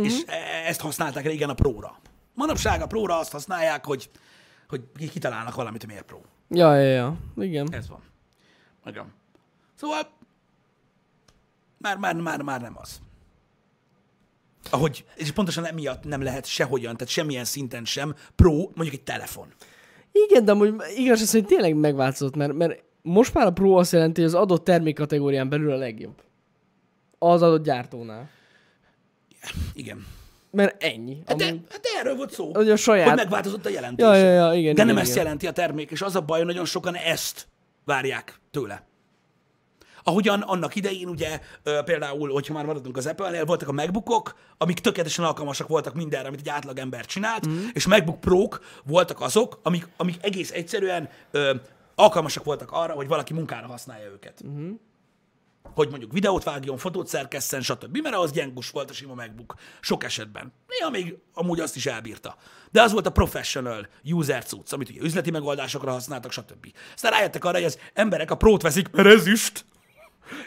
Mm-hmm. És ezt használták régen a pro-ra. Manapság a pro-ra azt használják, hogy kitalálnak valamit, ami a pro. Ja, igen. Ez van. Igen. Szóval már nem az. És pontosan emiatt nem lehet sehogyan, tehát semmilyen szinten sem pro, mondjuk egy telefon. Igen, de amúgy igaz az, hogy tényleg megváltozott, mert most már a pro azt jelenti, hogy az adott termékkategórián belül a legjobb. Az adott gyártónál. Igen. Mert ennyi. Hát erről volt szó, hogy megváltozott a jelentés. Ja, igen, de nem igen, ezt jelenti a termék, és az a baj, hogy nagyon sokan ezt várják tőle. Ahogyan annak idején ugye például, hogyha már maradunk az Apple-nél, voltak a MacBookok, amik tökéletesen alkalmasak voltak mindenre, amit egy átlagember csinált, és MacBook Pro-k voltak azok, amik egész egyszerűen alkalmasak voltak arra, hogy valaki munkára használja őket. Mm. Hogy mondjuk videót vágjon, fotót szerkesszen, stb. Mert az gyengus volt a sima MacBook sok esetben. Néha még amúgy azt is elbírta. De az volt a professional user cucc, amit ugye üzleti megoldásokra használtak, stb. Aztán rájöttek arra, hogy az emberek a prót veszik, mert ezüst.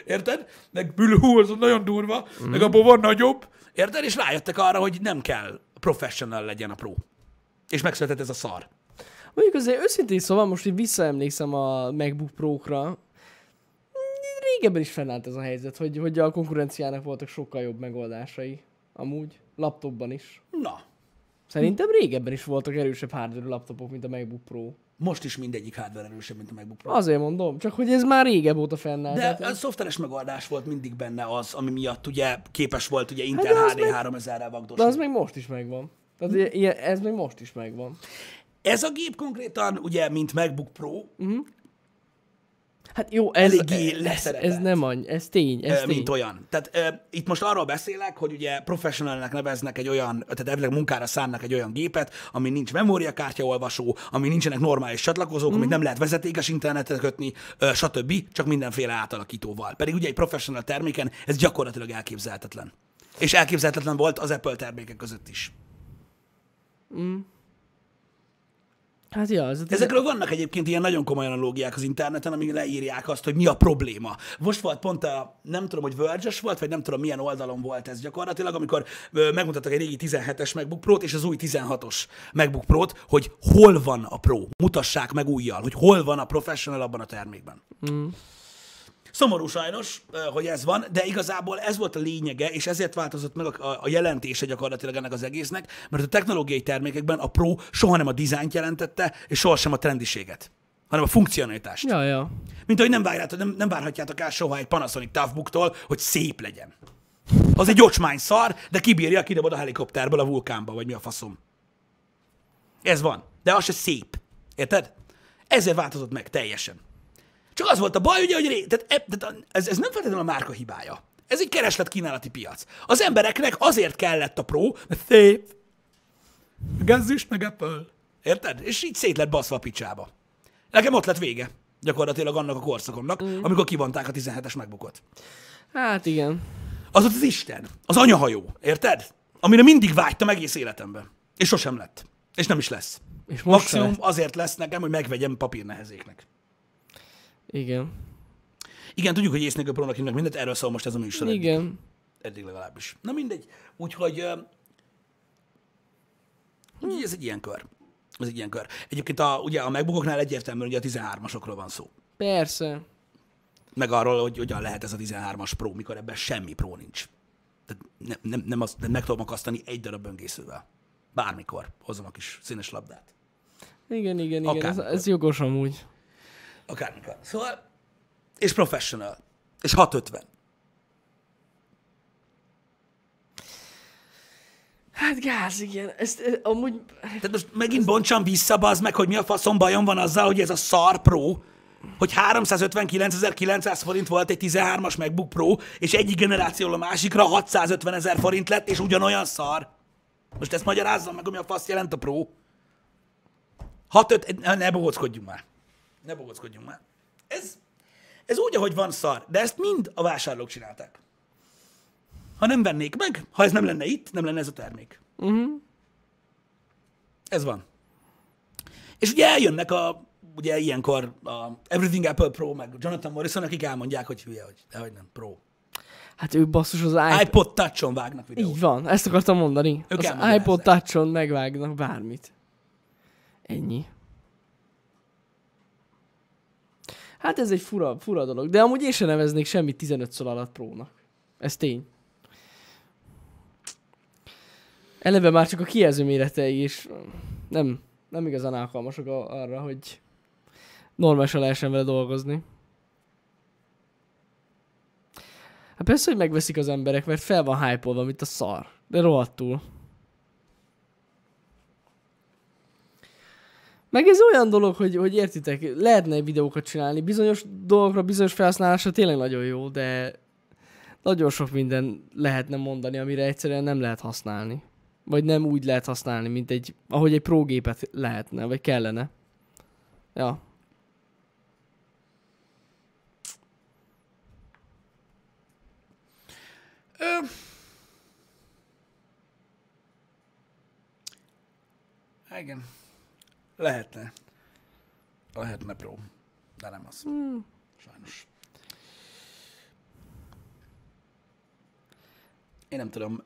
Érted? Meg hú, az nagyon durva, meg abból van nagyobb. Érted? És rájöttek arra, hogy nem kell professional legyen a pro. És megszületett ez a szar. Mondjuk azért őszintén szóval most így visszaemlékszem a MacBook Pro-kra. Régebben is fennállt ez a helyzet, hogy a konkurenciának voltak sokkal jobb megoldásai. Amúgy. Laptopban is. Na. Szerintem régebben is voltak erősebb hardware laptopok, mint a MacBook Pro. Most is mindegyik hardware erősebb, mint a MacBook Pro. Azért mondom, csak hogy ez már régebb óta fennállt. De a szoftveres megoldás volt mindig benne az, ami miatt ugye képes volt ugye Intel HD 3000-rel vagdosni. De az még most is megvan. Tehát ez még most is megvan. Ez a gép konkrétan ugye, mint MacBook Pro, hát jó, ez nem annyi, ez tény, Mint olyan. Tehát itt most arról beszélek, hogy ugye professionalnek neveznek egy olyan, tehát elvileg munkára szánnak egy olyan gépet, ami nincs memóriakártyaolvasó, ami nincsenek normális csatlakozók, amit nem lehet vezetékes internetet kötni, stb. Csak mindenféle átalakítóval. Pedig ugye egy professional terméken ez gyakorlatilag elképzelhetetlen. És elképzelhetetlen volt az Apple termékek között is. Hát ja, az ezekről vannak egyébként ilyen nagyon komoly analógiák az interneten, amik leírják azt, hogy mi a probléma. Most volt pont a, nem tudom, hogy Verge-es volt, vagy nem tudom, milyen oldalon volt ez gyakorlatilag, amikor megmutattak egy régi 17-es MacBook Pro-t és az új 16-os MacBook Pro-t, hogy hol van a Pro. Mutassák meg újjal, hogy hol van a Professional abban a termékben. Mm. Szomorú sajnos, hogy ez van, de igazából ez volt a lényege, és ezért változott meg a jelentése gyakorlatilag ennek az egésznek, mert a technológiai termékekben a Pro soha nem a dizájnt jelentette, és sohasem a trendiséget, hanem a funkcionalitást. Ja, ja. Mint ahogy nem várhatjátok el soha egy Panasonic Toughbook-tól, hogy szép legyen. Az egy ocsmány szar, de kibírja, kidobod a helikopterből a vulkánba, vagy mi a faszom. Ez van, de az se szép. Érted? Ezért változott meg teljesen. Csak az volt a baj, ugye, hogy ez nem feltétlenül a márka hibája. Ez egy kereslet-kínálati piac. Az embereknek azért kellett a Pro, mert szép, Gazzis meg Apple. Érted? És így szét lett baszva a picsába. Nekem ott lett vége gyakorlatilag annak a korszakomnak, amikor kivonták a 17-es MacBookot. Hát igen. Az ott az Isten, az anyahajó, érted? Amire mindig vágytam egész életemben. És sosem lett. És nem is lesz. És most maximum lesz. Azért lesz nekem, hogy megvegyem papírnehezéknek. Igen. Igen, tudjuk, hogy észnék a Pro-nak hívnak mindent, erről szól most ez a műsor. Igen. Eddig legalábbis. Na mindegy. Úgyhogy ez egy ilyen kör. Ez egy ilyen kör. Egyébként ugye a MacBookoknál egyértelműen ugye a 13-asokról van szó. Persze. Meg arról, hogy hogyan lehet ez a 13-as Pro, mikor ebben semmi Pro nincs. Tehát nem azt, meg tudom akasztani egy darab böngészővel. Bármikor hozzam a kis színes labdát. Igen, igen, igen. Ez jogos amúgy. Akármikor. Szóval, és Professional. És 650. Hát gáz, igen. Ezt amúgy... Tehát most megint bontsam vissza, bazd meg, hogy mi a faszom bajom van azzal, hogy ez a szar Pro, hogy 359.900 forint volt egy 13-as MacBook Pro, és egyik generációról a másikra 650.000 forint lett, és ugyanolyan szar. Most ezt magyarázzam meg, hogy mi a fasz jelent a Pro. 650... Ne bogockodjunk már. Ne bogockodjunk már. Ez úgy, ahogy van szar, de ezt mind a vásárlók csinálták. Ha nem vennék meg, ha ez nem lenne itt, nem lenne ez a termék. Uh-huh. Ez van. És ugye eljönnek ugye ilyenkor a Everything Apple Pro, meg Jonathan Morrison, akik elmondják, hogy hülye, hogy dehogy nem, Pro. Hát ő basszus az iPod Touch-on vágnak videót. Így van, ezt akartam mondani. Az iPod Touch-on megvágnak bármit. Ennyi. Hát ez egy fura dolog, de amúgy én sem neveznék semmit 15-szor alatt Pro-nak. Ez tény. Eleve már csak a kijelző méretei is nem igazán alkalmasok arra, hogy normálisan lehessen vele dolgozni. Hát persze, hogy megveszik az emberek, mert fel van hype-olva, mint a szar. De rohadtul. Meg ez olyan dolog, hogy értitek, lehetne videókat csinálni, bizonyos dolgokra, bizonyos felhasználásra tényleg nagyon jó, de nagyon sok minden lehetne mondani, amire egyszerűen nem lehet használni. Vagy nem úgy lehet használni, mint ahogy egy prógépet lehetne, vagy kellene. Ja. Igen. Lehetne Pro, de nem az. Sajnos. Én nem tudom.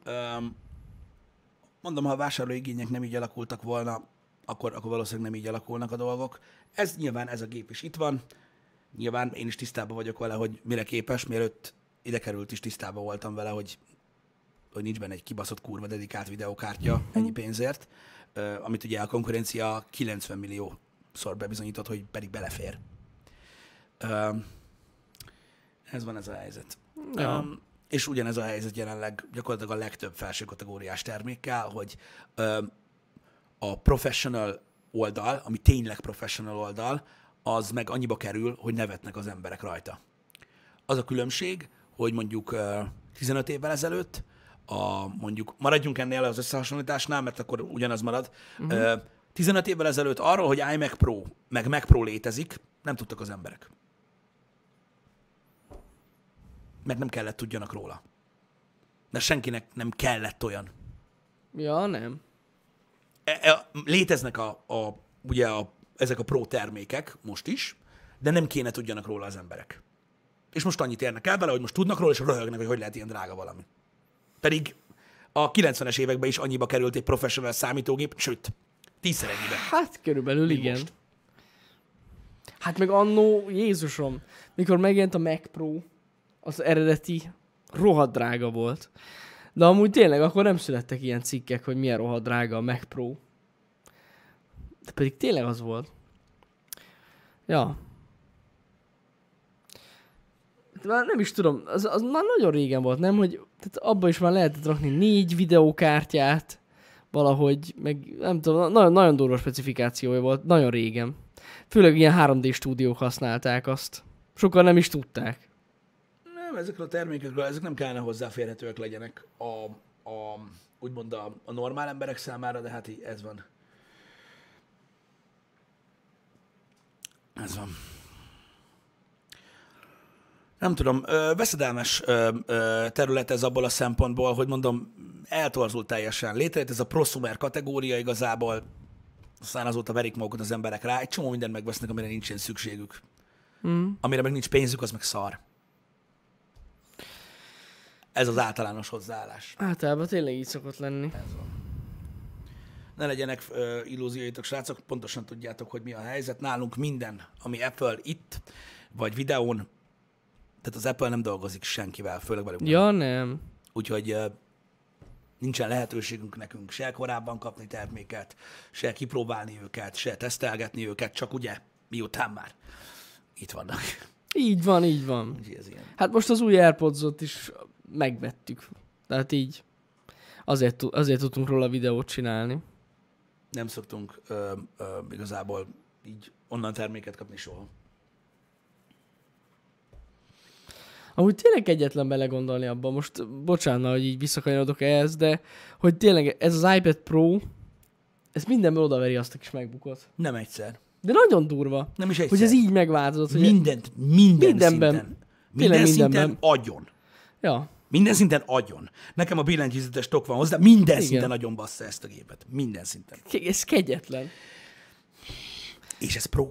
Mondom, ha a vásárlóigények nem így alakultak volna, akkor valószínűleg nem így alakulnak a dolgok. Ez nyilván ez a gép is itt van. Nyilván én is tisztában vagyok vele, hogy mire képes, mielőtt ide került is tisztában voltam vele, hogy nincs benne egy kibaszott kurva dedikált videókártya ennyi pénzért. Amit ugye a konkurencia 90 milliószor bebizonyított, hogy pedig belefér. Ez van ez a helyzet. Ja. És ugyanez a helyzet jelenleg gyakorlatilag a legtöbb felső kategóriás termékkel, hogy a professional oldal, ami tényleg professional oldal, az meg annyiba kerül, hogy nevetnek az emberek rajta. Az a különbség, hogy mondjuk 15 évvel ezelőtt mondjuk maradjunk ennél az összehasonlításnál, mert akkor ugyanaz marad. 15 évvel ezelőtt arról, hogy iMac Pro, meg Mac Pro létezik, nem tudtak az emberek. Mert nem kellett tudjanak róla. De senkinek nem kellett olyan. Ja, nem. Léteznek a ugye ezek a pro termékek most is, de nem kéne tudjanak róla az emberek. És most annyit érnek el vele, hogy most tudnak róla, és röhögnek, hogy hogy lehet ilyen drága valami. Pedig a 90-es években is annyiba került egy professional számítógép, sőt, 10-szer ennyibe. Hát körülbelül még igen. Most. Hát meg annó, Jézusom, mikor megjelent a Mac Pro, az eredeti rohadt drága volt. De amúgy tényleg akkor nem születtek ilyen cikkek, hogy milyen rohadt drága a Mac Pro. De pedig tényleg az volt. Ja. Már nem is tudom, az már nagyon régen volt, nem? Hogy abban is már lehetett rakni 4 videókártyát, valahogy, meg nem tudom, nagyon, nagyon durva specifikációja volt, nagyon régen. Főleg ilyen 3D stúdiók használták azt. Sokan nem is tudták. Nem, ezekről a termékekről, ezek nem kellene hozzáférhetőek legyenek úgymond a normál emberek számára, de hát így, ez van. Ez van. Nem tudom, veszedelmes terület ez abból a szempontból, hogy mondom, eltorzult teljesen létrejött, ez a prosumer kategória igazából, aztán azóta verik magukat az emberek rá, egy csomó mindent megvesznek, amire nincsen szükségük. Mm. Amire meg nincs pénzük, az meg szar. Ez az általános hozzáállás. Általában tényleg így szokott lenni. Ez van. Ne legyenek illúzióitok, srácok, pontosan tudjátok, hogy mi a helyzet. Nálunk minden, ami Apple itt, vagy videón, tehát az Apple nem dolgozik senkivel, főleg velünk. Ja, nem. Úgyhogy nincsen lehetőségünk nekünk se korábban kapni terméket, se kipróbálni őket, se tesztelgetni őket, csak ugye miután már itt vannak. Így van, így van. Hát most az új AirPods-ot is megvettük. Tehát így azért tudtunk róla videót csinálni. Nem szoktunk igazából így onnan terméket kapni soha. Amúgy tényleg egyetlen belegondolni abban, most bocsánat, hogy így visszakanyarodok ehhez, de hogy tényleg ez az iPad Pro, ez mindenből odaveri azt a kis MacBookot. Nem egyszer. De nagyon durva. Nem is egyszer. Hogy ez így megváltozott. Hogy minden szinten agyon. Ja. Minden szinten agyon. Nekem a billentyűzetes tok van hozzá, minden igen. Szinten agyon bassza ezt a gépet. Minden szinten. Ez kegyetlen. És ez Pro.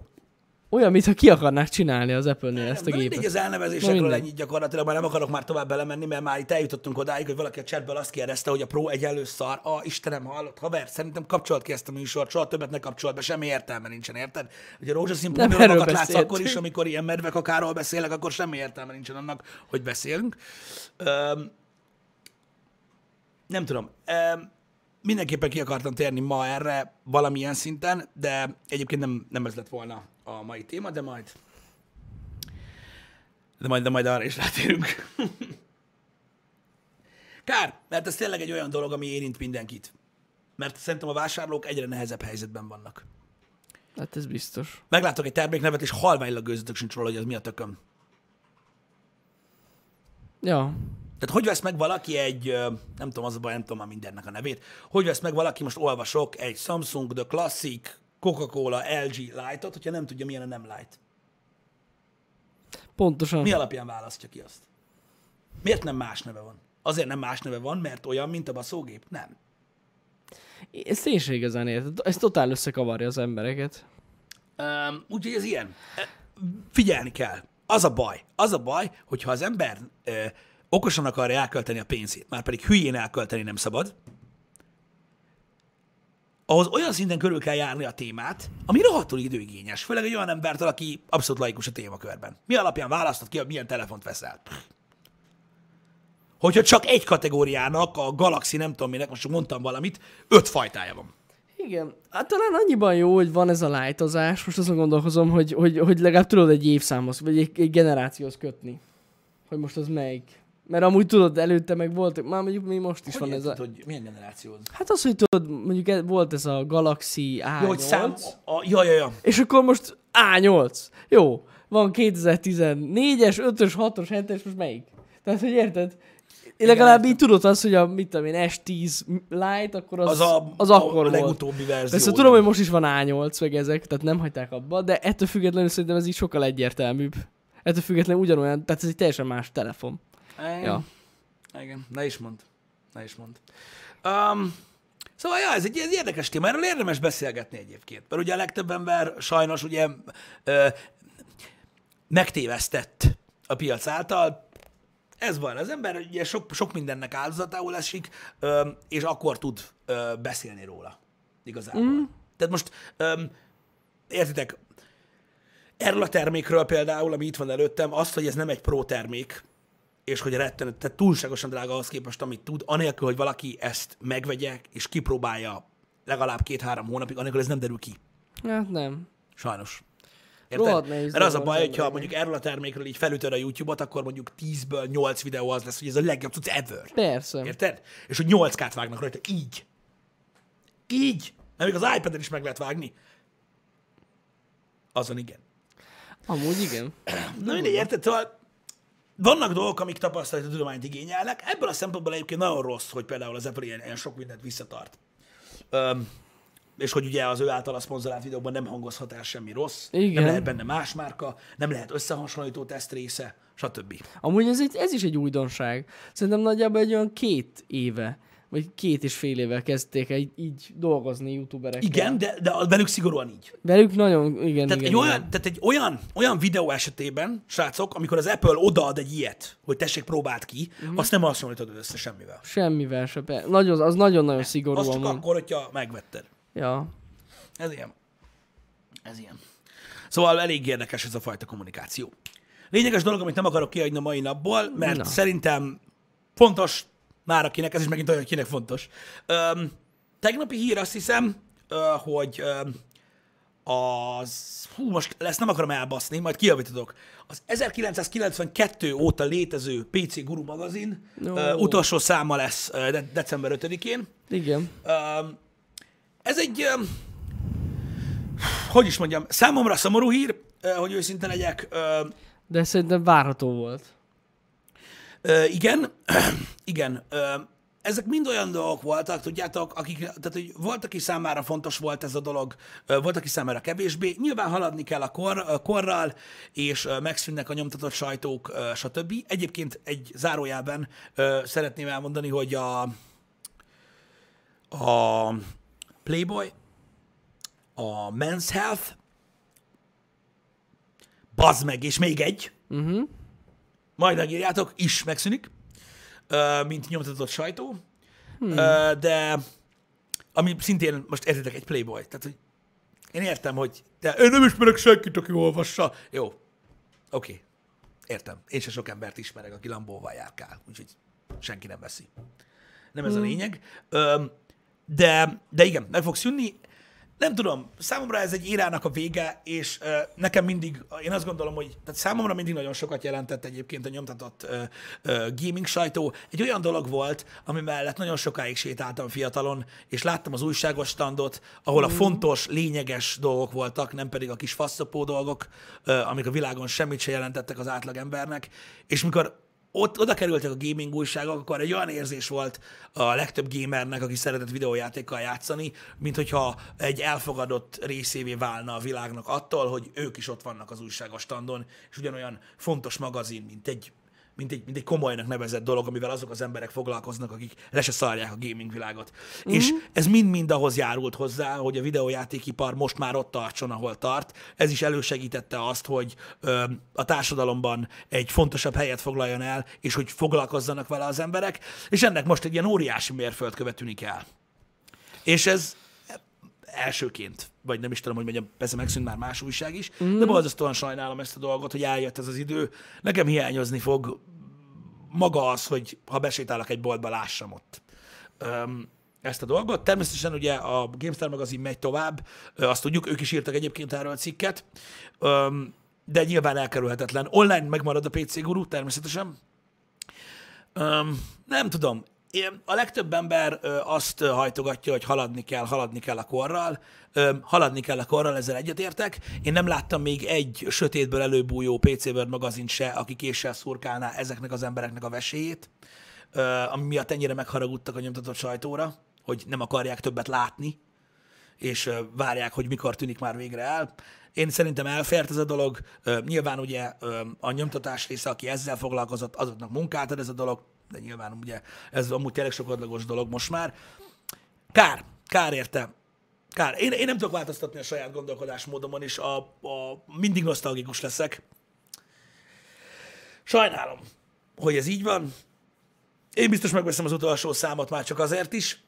Olyan, mintha ki akarnák csinálni az Apple-nél ezt a gépet. Mindegy az elnevezésekről ennyit gyakorlatilag, mert nem akarok már tovább belemenni, mert már itt eljutottunk odáig, hogy valaki a chatből azt kérdezte, hogy a Pro egyenlő szar. Istenem, hallott, haver, szerintem kapcsolt ki ezt a műsort, soha többet ne kapcsolt be, semmi értelme nincsen, érted? Ugye rózsaszín programokat látsz akkor is, amikor ilyen medvekakáról beszélek, akkor semmi értelme nincsen annak, hogy beszélünk. Nem tudom. Mindenképpen ki akartam térni ma erre valamilyen szinten, de egyébként nem ez lett volna a mai téma, de majd. De majd arra is rátérünk. Kár, mert ez tényleg egy olyan dolog, ami érint mindenkit. Mert szerintem a vásárlók egyre nehezebb helyzetben vannak. Hát ez biztos. Meglátok egy terméknevet, és halványlag gőzötök sincs róla, hogy az mi a tököm. Ja. Tehát hogy vesz meg valaki egy, nem tudom, az a baj, nem tudom már mindennek a nevét, hogy vesz meg valaki, most olvasok, egy Samsung, The Classic, Coca-Cola, LG Light-ot, hogyha nem tudja, milyen a nem Light. Pontosan. Mi alapján választja ki azt? Miért nem más neve van? Azért nem más neve van, mert olyan, mint a baszógép? Nem. Ezt én sem igazán értem. Ez totál összekavarja az embereket. Úgyhogy ez ilyen. Figyelni kell. Az a baj, hogyha az ember... okosan akarja elkölteni a pénzét, már pedig hülyén elkölteni nem szabad, ahhoz olyan szinten körül kell járni a témát, ami rohadtul időigényes, főleg egy olyan embertől, aki abszolút laikus a témakörben. Mi alapján választod ki, hogy milyen telefont veszel? Hogyha csak egy kategóriának, a Galaxy nem tudom minek, most mondtam valamit, 5 fajtája van. Igen, hát talán annyiban jó, hogy van ez a lájtozás, most azon gondolkozom, hogy legalább tudod egy évszámhoz, vagy egy generációhoz kötni, hogy most az melyik. Mert amúgy tudod, előtte meg volt, már mondjuk mi most is hogy van ez a... Hogy milyen generáció az? Hát az, hogy tudod, mondjuk volt ez a Galaxy A8. Jó, hogy szám... Ja. És akkor most A8. Jó, van 2014-es, 5-ös, 6-os, 7-es, most melyik? Tehát, hogy érted? Én legalább így tudod azt, hogy a, mit tudom én, S10 Lite, akkor az akkor volt. A legutóbbi verzió. Persze tudom, hogy most is van A8, meg ezek, tehát nem hagyták abba, de ettől függetlenül szerintem ez így sokkal egyértelműbb. Ettől függetlenül ugyanolyan, tehát ez egy teljesen más telefon. Igen, ja. Ne is mondd. Szóval ja, ez egy érdekes téma, erről érdemes beszélgetni egyébként. Mert ugye a legtöbb ember sajnos ugye megtévesztett a piac által. Ez van, az ember ugye sok mindennek áldozatául esik, és akkor tud beszélni róla igazából. Mm. Tehát most értitek, erről a termékről például, ami itt van előttem, azt, hogy ez nem egy pro termék, és hogy rettenet, tehát túlságosan drága ahhoz képest, amit tud, anélkül, hogy valaki ezt megvegye, és kipróbálja legalább 2-3 hónapig, anélkül ez nem derül ki. Hát nem. Sajnos. Érted? Mert az a baj, hogyha mondjuk erről a termékről így felütöd a YouTube-ot, akkor mondjuk 10-ből 8 videó az lesz, hogy ez a legjobb cucc ever. Persze. Érted? És hogy 8K-t vágnak rajta. Így. Így. Mert még az iPad-en is meg lehet vágni. Azon igen. Amúgy igen. Na mindegy, érted? Szóval vannak dolgok, amik tapasztalati tudományt igényelnek. Ebből a szempontból egyébként nagyon rossz, hogy például az Apple ilyen sok mindent visszatart. És hogy ugye az ő által a szponzorált videóban nem hangozhat el semmi rossz, igen. Nem lehet benne más márka, nem lehet összehasonlító teszt része, stb. Amúgy ez is egy újdonság. Szerintem nagyjából egy olyan 2 éve, vagy 2,5 évvel kezdték így dolgozni youtuberekkel. Igen, de velük szigorúan így. Velük nagyon, igen. Tehát egy olyan videó esetében, srácok, amikor az Apple odaad egy ilyet, hogy tessék, próbáld ki, azt nem hasonlítod össze semmivel. Semmivel se. Az nagyon-nagyon szigorúan. Azt csak akkor, hogyha megvetted. Ja. Ez ilyen. Szóval elég érdekes ez a fajta kommunikáció. Lényeges dolog, amit nem akarok kihagyni a mai napból, mert szerintem fontos, már akinek, ez is megint olyan, kinek fontos. Tegnapi hír, azt hiszem, hogy most ezt nem akarom elbaszni, majd kijavítatok. Az 1992 óta létező PC Guru magazin utolsó száma lesz december 5-én. Igen. Ez egy, hogy is mondjam, számomra szomorú hír, hogy őszinte legyek. De szerintem várható volt. Igen. Ezek mind olyan dolgok voltak, tudjátok, tehát, hogy volt, aki számára fontos volt ez a dolog, volt, aki számára kevésbé. Nyilván haladni kell a korral, és megszűnnek a nyomtatott sajtók, stb. Egyébként egy zárójában szeretném elmondani, hogy a Playboy, a Men's Health, bazd meg, és még egy, majd megírjátok, is megszűnik, mint nyomtatott sajtó, de ami szintén most értitek egy Playboy, tehát hogy én értem, hogy de én nem ismerek senkit, aki olvassa. Jó, oké, értem. Én se sok embert ismerek, aki Lambóval járkál, úgyhogy senki nem veszi. Nem ez a lényeg. De igen, meg fog szűnni. Nem tudom, számomra ez egy érának a vége, és nekem mindig, én azt gondolom, hogy tehát számomra mindig nagyon sokat jelentett egyébként a nyomtatott gaming sajtó. Egy olyan dolog volt, ami mellett nagyon sokáig sétáltam fiatalon, és láttam az újságos standot, ahol a fontos, lényeges dolgok voltak, nem pedig a kis faszopó dolgok, amik a világon semmit se jelentettek az átlagembernek. És mikor oda kerültek a gaming újságok, akkor egy olyan érzés volt a legtöbb gamernek, aki szeretett videójátékkal játszani, mint hogyha egy elfogadott részévé válna a világnak attól, hogy ők is ott vannak az újságos standon, és ugyanolyan fontos magazin, mint egy komolynak nevezett dolog, amivel azok az emberek foglalkoznak, akik le se szarják a gaming világot. Mm-hmm. És ez mind-mind ahhoz járult hozzá, hogy a videójátékipar most már ott tartson, ahol tart. Ez is elősegítette azt, hogy a társadalomban egy fontosabb helyet foglaljon el, és hogy foglalkozzanak vele az emberek, és ennek most egy ilyen óriási mérföldkövet tűnik el. És ez elsőként, vagy nem is tudom, hogy mondjam, persze megszűnt már más újság is, de borzasztóan sajnálom ezt a dolgot, hogy eljött ez az idő. Nekem hiányozni fog maga az, hogy ha besétálok egy boltba, lássam ott ezt a dolgot. Természetesen ugye a GameStar magazin megy tovább, azt tudjuk, ők is írtak egyébként erről a cikket, de nyilván elkerülhetetlen. Online megmarad a PC Guru, természetesen. Nem tudom. A legtöbb ember azt hajtogatja, hogy haladni kell a korral. Ezzel egyetértek. Én nem láttam még egy sötétből előbújó PC World magazint se, aki késsel szurkálná ezeknek az embereknek a vesélyét, ami miatt ennyire megharagudtak a nyomtatott sajtóra, hogy nem akarják többet látni, és várják, hogy mikor tűnik már végre el. Én szerintem elfért ez a dolog. Nyilván ugye a nyomtatás része, aki ezzel foglalkozott, azoknak munkát ad ez a dolog, de nyilván ugye ez amúgy tényleg sok adlagos dolog most már. Kár, Kár értem. Kár. Én nem tudok változtatni a saját gondolkodásmódomon, és mindig nosztalgikus leszek. Sajnálom, hogy ez így van. Én biztos megveszem az utolsó számot már csak azért is.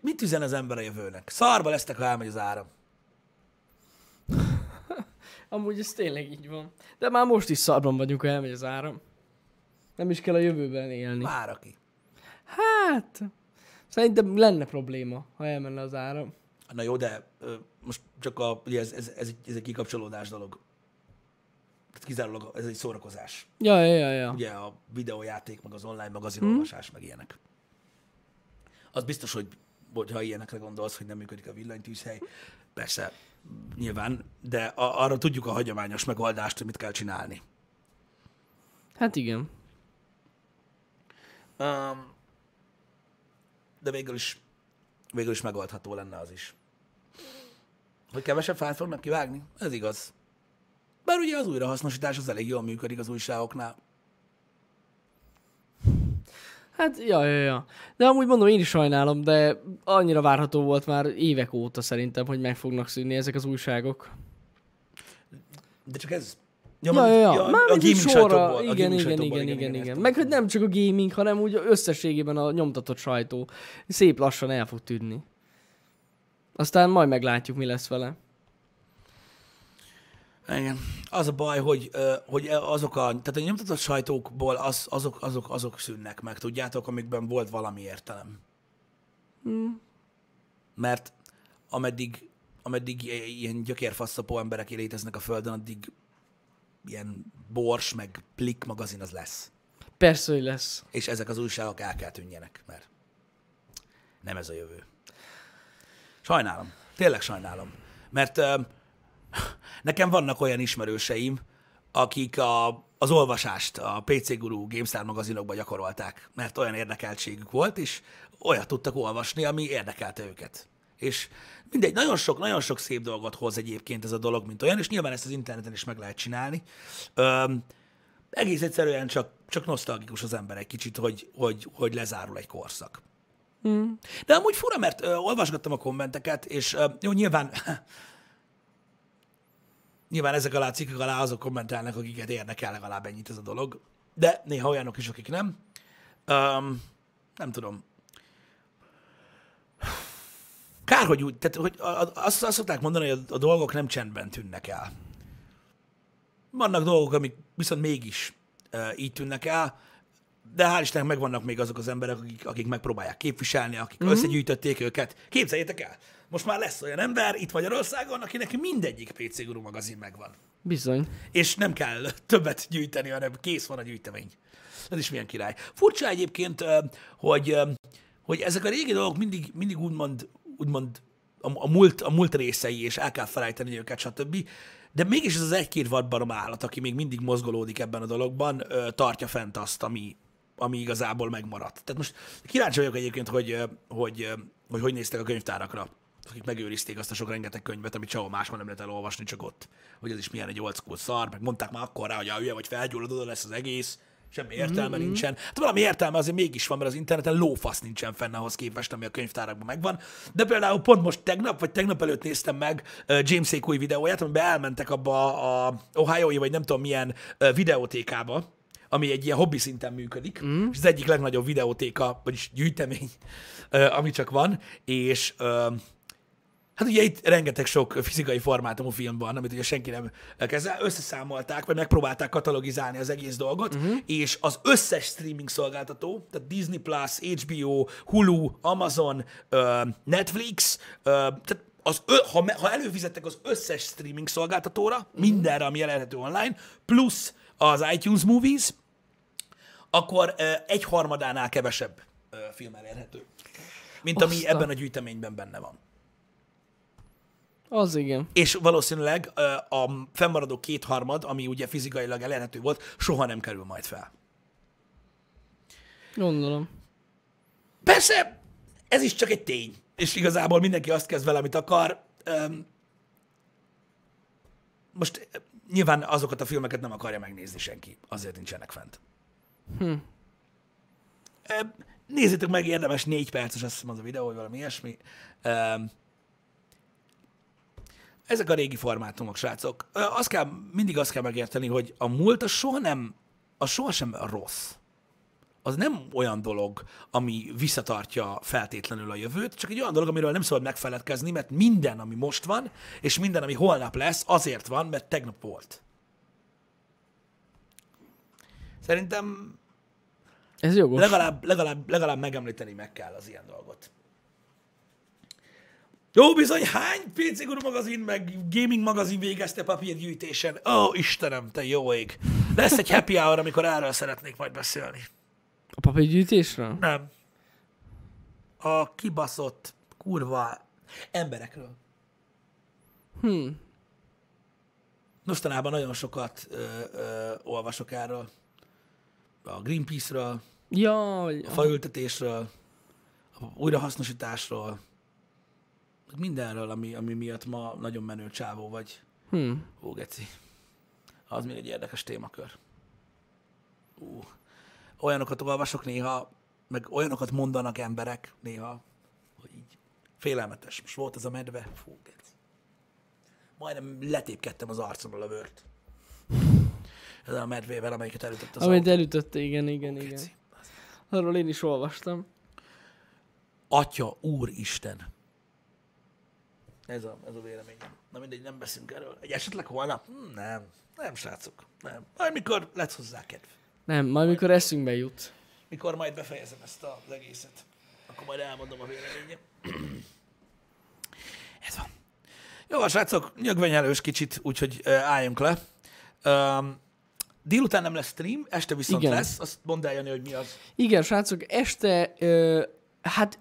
Mit üzen az ember a jövőnek? Szarba lesztek, ha elmegy az áram. Amúgy ez tényleg így van. De már most is szarban vagyunk, ha elmegy az áram. Nem is kell a jövőben élni. Már aki. Hát, szerintem lenne probléma, ha elmenne az áram. Na jó, de most csak ez egy kikapcsolódás dolog. Tehát kizárólag ez egy szórakozás. Ja. Ugye a videójáték, meg az online magazinolvasás, meg ilyenek. Az biztos, hogy ha ilyenekre gondolsz, hogy nem működik a villanytűzhely, persze, nyilván, de arra tudjuk a hagyományos megoldást, hogy mit kell csinálni. Hát igen. De végül is megoldható lenne az is. Hogy kevesebb fát fognak kivágni? Ez igaz. Bár ugye az újrahasznosítás az elég jól működik az újságoknál. Hát, ja. De amúgy mondom, én is sajnálom, de annyira várható volt már évek óta szerintem, hogy meg fognak szűnni ezek az újságok. De csak ez... Ja. Már a gaming sajtóból. Igen. Meg hogy nem csak a gaming, hanem úgy összességében a nyomtatott sajtó. Szép lassan el fog tűnni. Aztán majd meglátjuk, mi lesz vele. Igen. Az a baj, hogy azok tehát a nyomtatott sajtókból azok szűnnek meg, tudjátok, amikben volt valami értelem. Mert ameddig ilyen gyökérfasszapó emberek léteznek a földön, addig ilyen bors, meg plik magazin az lesz. Persze, hogy lesz. És ezek az újságok el kell tűnjenek, mert nem ez a jövő. Sajnálom. Tényleg sajnálom. Mert nekem vannak olyan ismerőseim, akik az olvasást a PC Guru GameStar magazinokban gyakorolták, mert olyan érdekeltségük volt, és olyat tudtak olvasni, ami érdekelte őket. És mindegy, nagyon sok szép dolgot hoz egyébként ez a dolog, mint olyan, és nyilván ezt az interneten is meg lehet csinálni. Egész egyszerűen csak nosztalgikus az ember egy kicsit, hogy lezárul egy korszak. De amúgy fura, mert olvasgattam a kommenteket, és jó, nyilván ezek alá a cikkek alá azok kommentelnek, akiket érdekel legalább ennyit ez a dolog, de néha olyanok is, akik nem. Nem tudom. Kár, hogy úgy, tehát, hogy azt szokták mondani, hogy a dolgok nem csendben tűnnek el. Vannak dolgok, amik viszont mégis így tűnnek el, de hál' Istennek megvannak még azok az emberek, akik megpróbálják képviselni, akik összegyűjtötték őket. Képzeljétek el, most már lesz olyan ember itt Magyarországon, akinek mindegyik PC Guru magazin megvan. Bizony. És nem kell többet gyűjteni, hanem kész van a gyűjtemény. Ez is milyen király. Furcsa egyébként, hogy ezek a régi dolgok mindig úgymond a múlt részei, és el kell felejteni őket, stb. De mégis ez az egy-két vadbarom állat, aki még mindig mozgolódik ebben a dologban, tartja fent azt, ami igazából megmaradt. Tehát most kíváncsi vagyok egyébként, hogy néztek a könyvtárakra, akik megőrizték azt a sok rengeteg könyvet, amit sehol máshol nem lehet elolvasni, csak ott. Hogy ez is milyen egy old school szar, meg mondták már akkor rá, hogy hülye vagy, felgyullad, oda lesz az egész. Semmi értelme nincsen. Hát valami értelme azért mégis van, mert az interneten lófasz nincsen fenn ahhoz képest, ami a könyvtárakban megvan. De például pont most tegnap, vagy tegnap előtt néztem meg Jamesék új videóját, amiben elmentek abba a Ohio-i, vagy nem tudom milyen videótékába, ami egy ilyen hobbi szinten működik, és az egyik legnagyobb videótéka, vagyis gyűjtemény, ami csak van, és... Hát ugye itt rengeteg sok fizikai formátumú film van, amit ugye senki nem kezel, összeszámolták, vagy megpróbálták katalogizálni az egész dolgot, és az összes streaming szolgáltató, tehát Disney+, HBO, Hulu, Amazon, Netflix, tehát ha előfizettek az összes streaming szolgáltatóra, mindenre, ami elérhető online, plusz az iTunes Movies, akkor 1/3-ánál kevesebb film elérhető, mint ami ebben a gyűjteményben benne van. Az igen. És valószínűleg a fennmaradó 2/3, ami ugye fizikailag elérhető volt, soha nem kerül majd fel. Gondolom. Persze, ez is csak egy tény. És igazából mindenki azt kezd vele, amit akar. Most nyilván azokat a filmeket nem akarja megnézni senki. Azért nincsenek fent. Nézzétek meg, érdemes, 4 perces, azt hiszem az a videó, vagy valami ilyesmi. Ezek a régi formátumok, srácok. Mindig azt kell megérteni, hogy a múlt sohasem rossz. Az nem olyan dolog, ami visszatartja feltétlenül a jövőt, csak egy olyan dolog, amiről nem szabad megfeledkezni, mert minden, ami most van, és minden, ami holnap lesz, azért van, mert tegnap volt. Szerintem ez jogos. Legalább megemlíteni meg kell az ilyen dolgot. Jó, bizony, hány PC Guru magazin, meg gaming magazin végezte papírgyűjtésen? Ó, Istenem, te jó ég. Lesz egy happy hour, amikor erről szeretnék majd beszélni. A papírgyűjtésről? Nem. A kibaszott, kurva emberekről. Mostanában nagyon sokat olvasok erről. A Greenpeace-ről, a faültetésről, a újrahasznosításról, mindenről, ami miatt ma nagyon menő csávó vagy. Hú, geci. Az még egy érdekes témakör. Olyanokat olvasok néha, meg olyanokat mondanak emberek néha, hogy így félelmetes. Most volt ez a medve. Fú, geci. Majdnem letépkedtem az arcomra a vört. Ezen a medvével, amelyiket elütött az autó. Amit elütötte, igen. Arról én is olvastam. Atya, Úristen. Ez a véleményem. Na mindegy, nem beszélünk erről. Egy esetleg holnap? Nem, srácok. Nem. Majd mikor lesz hozzá kedv. Nem, majd mikor eszünkbe jut. Mikor majd befejezem ezt az egészet. Akkor majd elmondom a véleményem. Ez van. Jó, srácok, nyögvenyelős kicsit, úgyhogy álljunk le. Délután nem lesz stream, este viszont igen. Lesz. Azt mondd el, Jani, hogy mi az. Igen, srácok, este...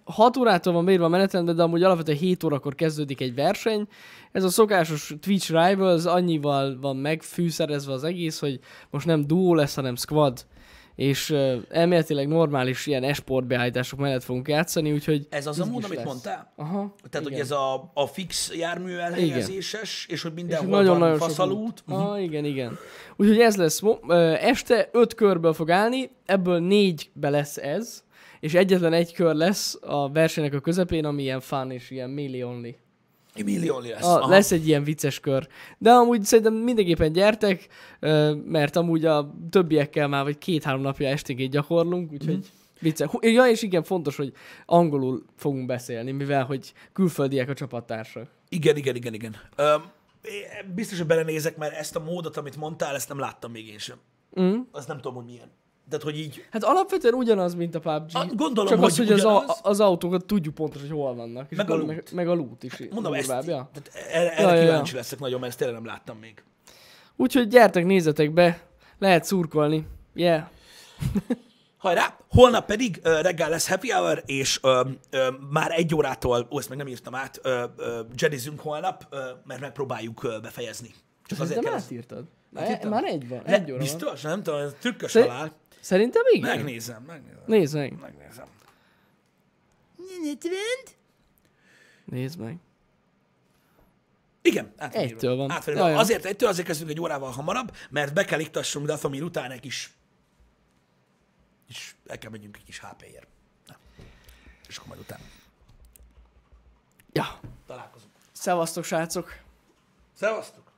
6 órától van beírva a menetrendben, de amúgy alapvetően 7 órakor kezdődik egy verseny. Ez a szokásos Twitch Rivals, annyival van megfűszerezve az egész, hogy most nem duó lesz, hanem squad. És elméletileg normális ilyen esport beállítások mellett fogunk játszani, úgyhogy... Ez az a mód, amit mondtál? Aha. Tehát, igen. Hogy ez a fix jármű elhelyezéses, és hogy mindenhol és van faszalút. Igen. Úgyhogy ez lesz. Este 5 körből fog állni, ebből 4-be lesz ez. És egyetlen egy kör lesz a versenynek a közepén, ami ilyen fun és ilyen melee only. Lesz egy ilyen vicces kör. De amúgy szerintem mindenképpen gyertek, mert amúgy a többiekkel már vagy 2-3 napja esténként gyakorlunk, úgyhogy vicces. Ja, és igen, fontos, hogy angolul fogunk beszélni, mivel hogy külföldiek a csapattársak. Igen. Biztos, hogy belenézek, mert ezt a módot, amit mondtál, ezt nem láttam még én sem. Azt nem tudom, hogy milyen. Tehát, hogy így... Hát alapvetően ugyanaz, mint a PUBG. Gondolom, csak az, hogy az autókat tudjuk pontosan, hogy hol vannak. És meg a loot is. Hát, mondom, ezt, tehát erre kíváncsi leszek nagyon, mert ezt tényleg nem láttam még. Úgyhogy gyertek, nézzetek be. Lehet szurkolni. Yeah. Hajrá! Holnap pedig reggel lesz happy hour, és már 1 órától, ezt meg nem írtam át, jedizünk holnap, mert megpróbáljuk befejezni. Csak azért nem átírtad? Már 1-ben. Biztos? Nem tudom, ez trükkös halál. Szerintem igen. Megnézem. Nézd meg. Megnézem. Nézd meg. Igen, átfelé. 1-től van. Azért 1-től, azért kezdünk 1 órával hamarabb, mert be kell iktassunk a famír után egy kis... És el kell megyünk egy kis HP-ért. És akkor majd utána. Ja. Találkozunk. Szevasztok, srácok. Szevasztok.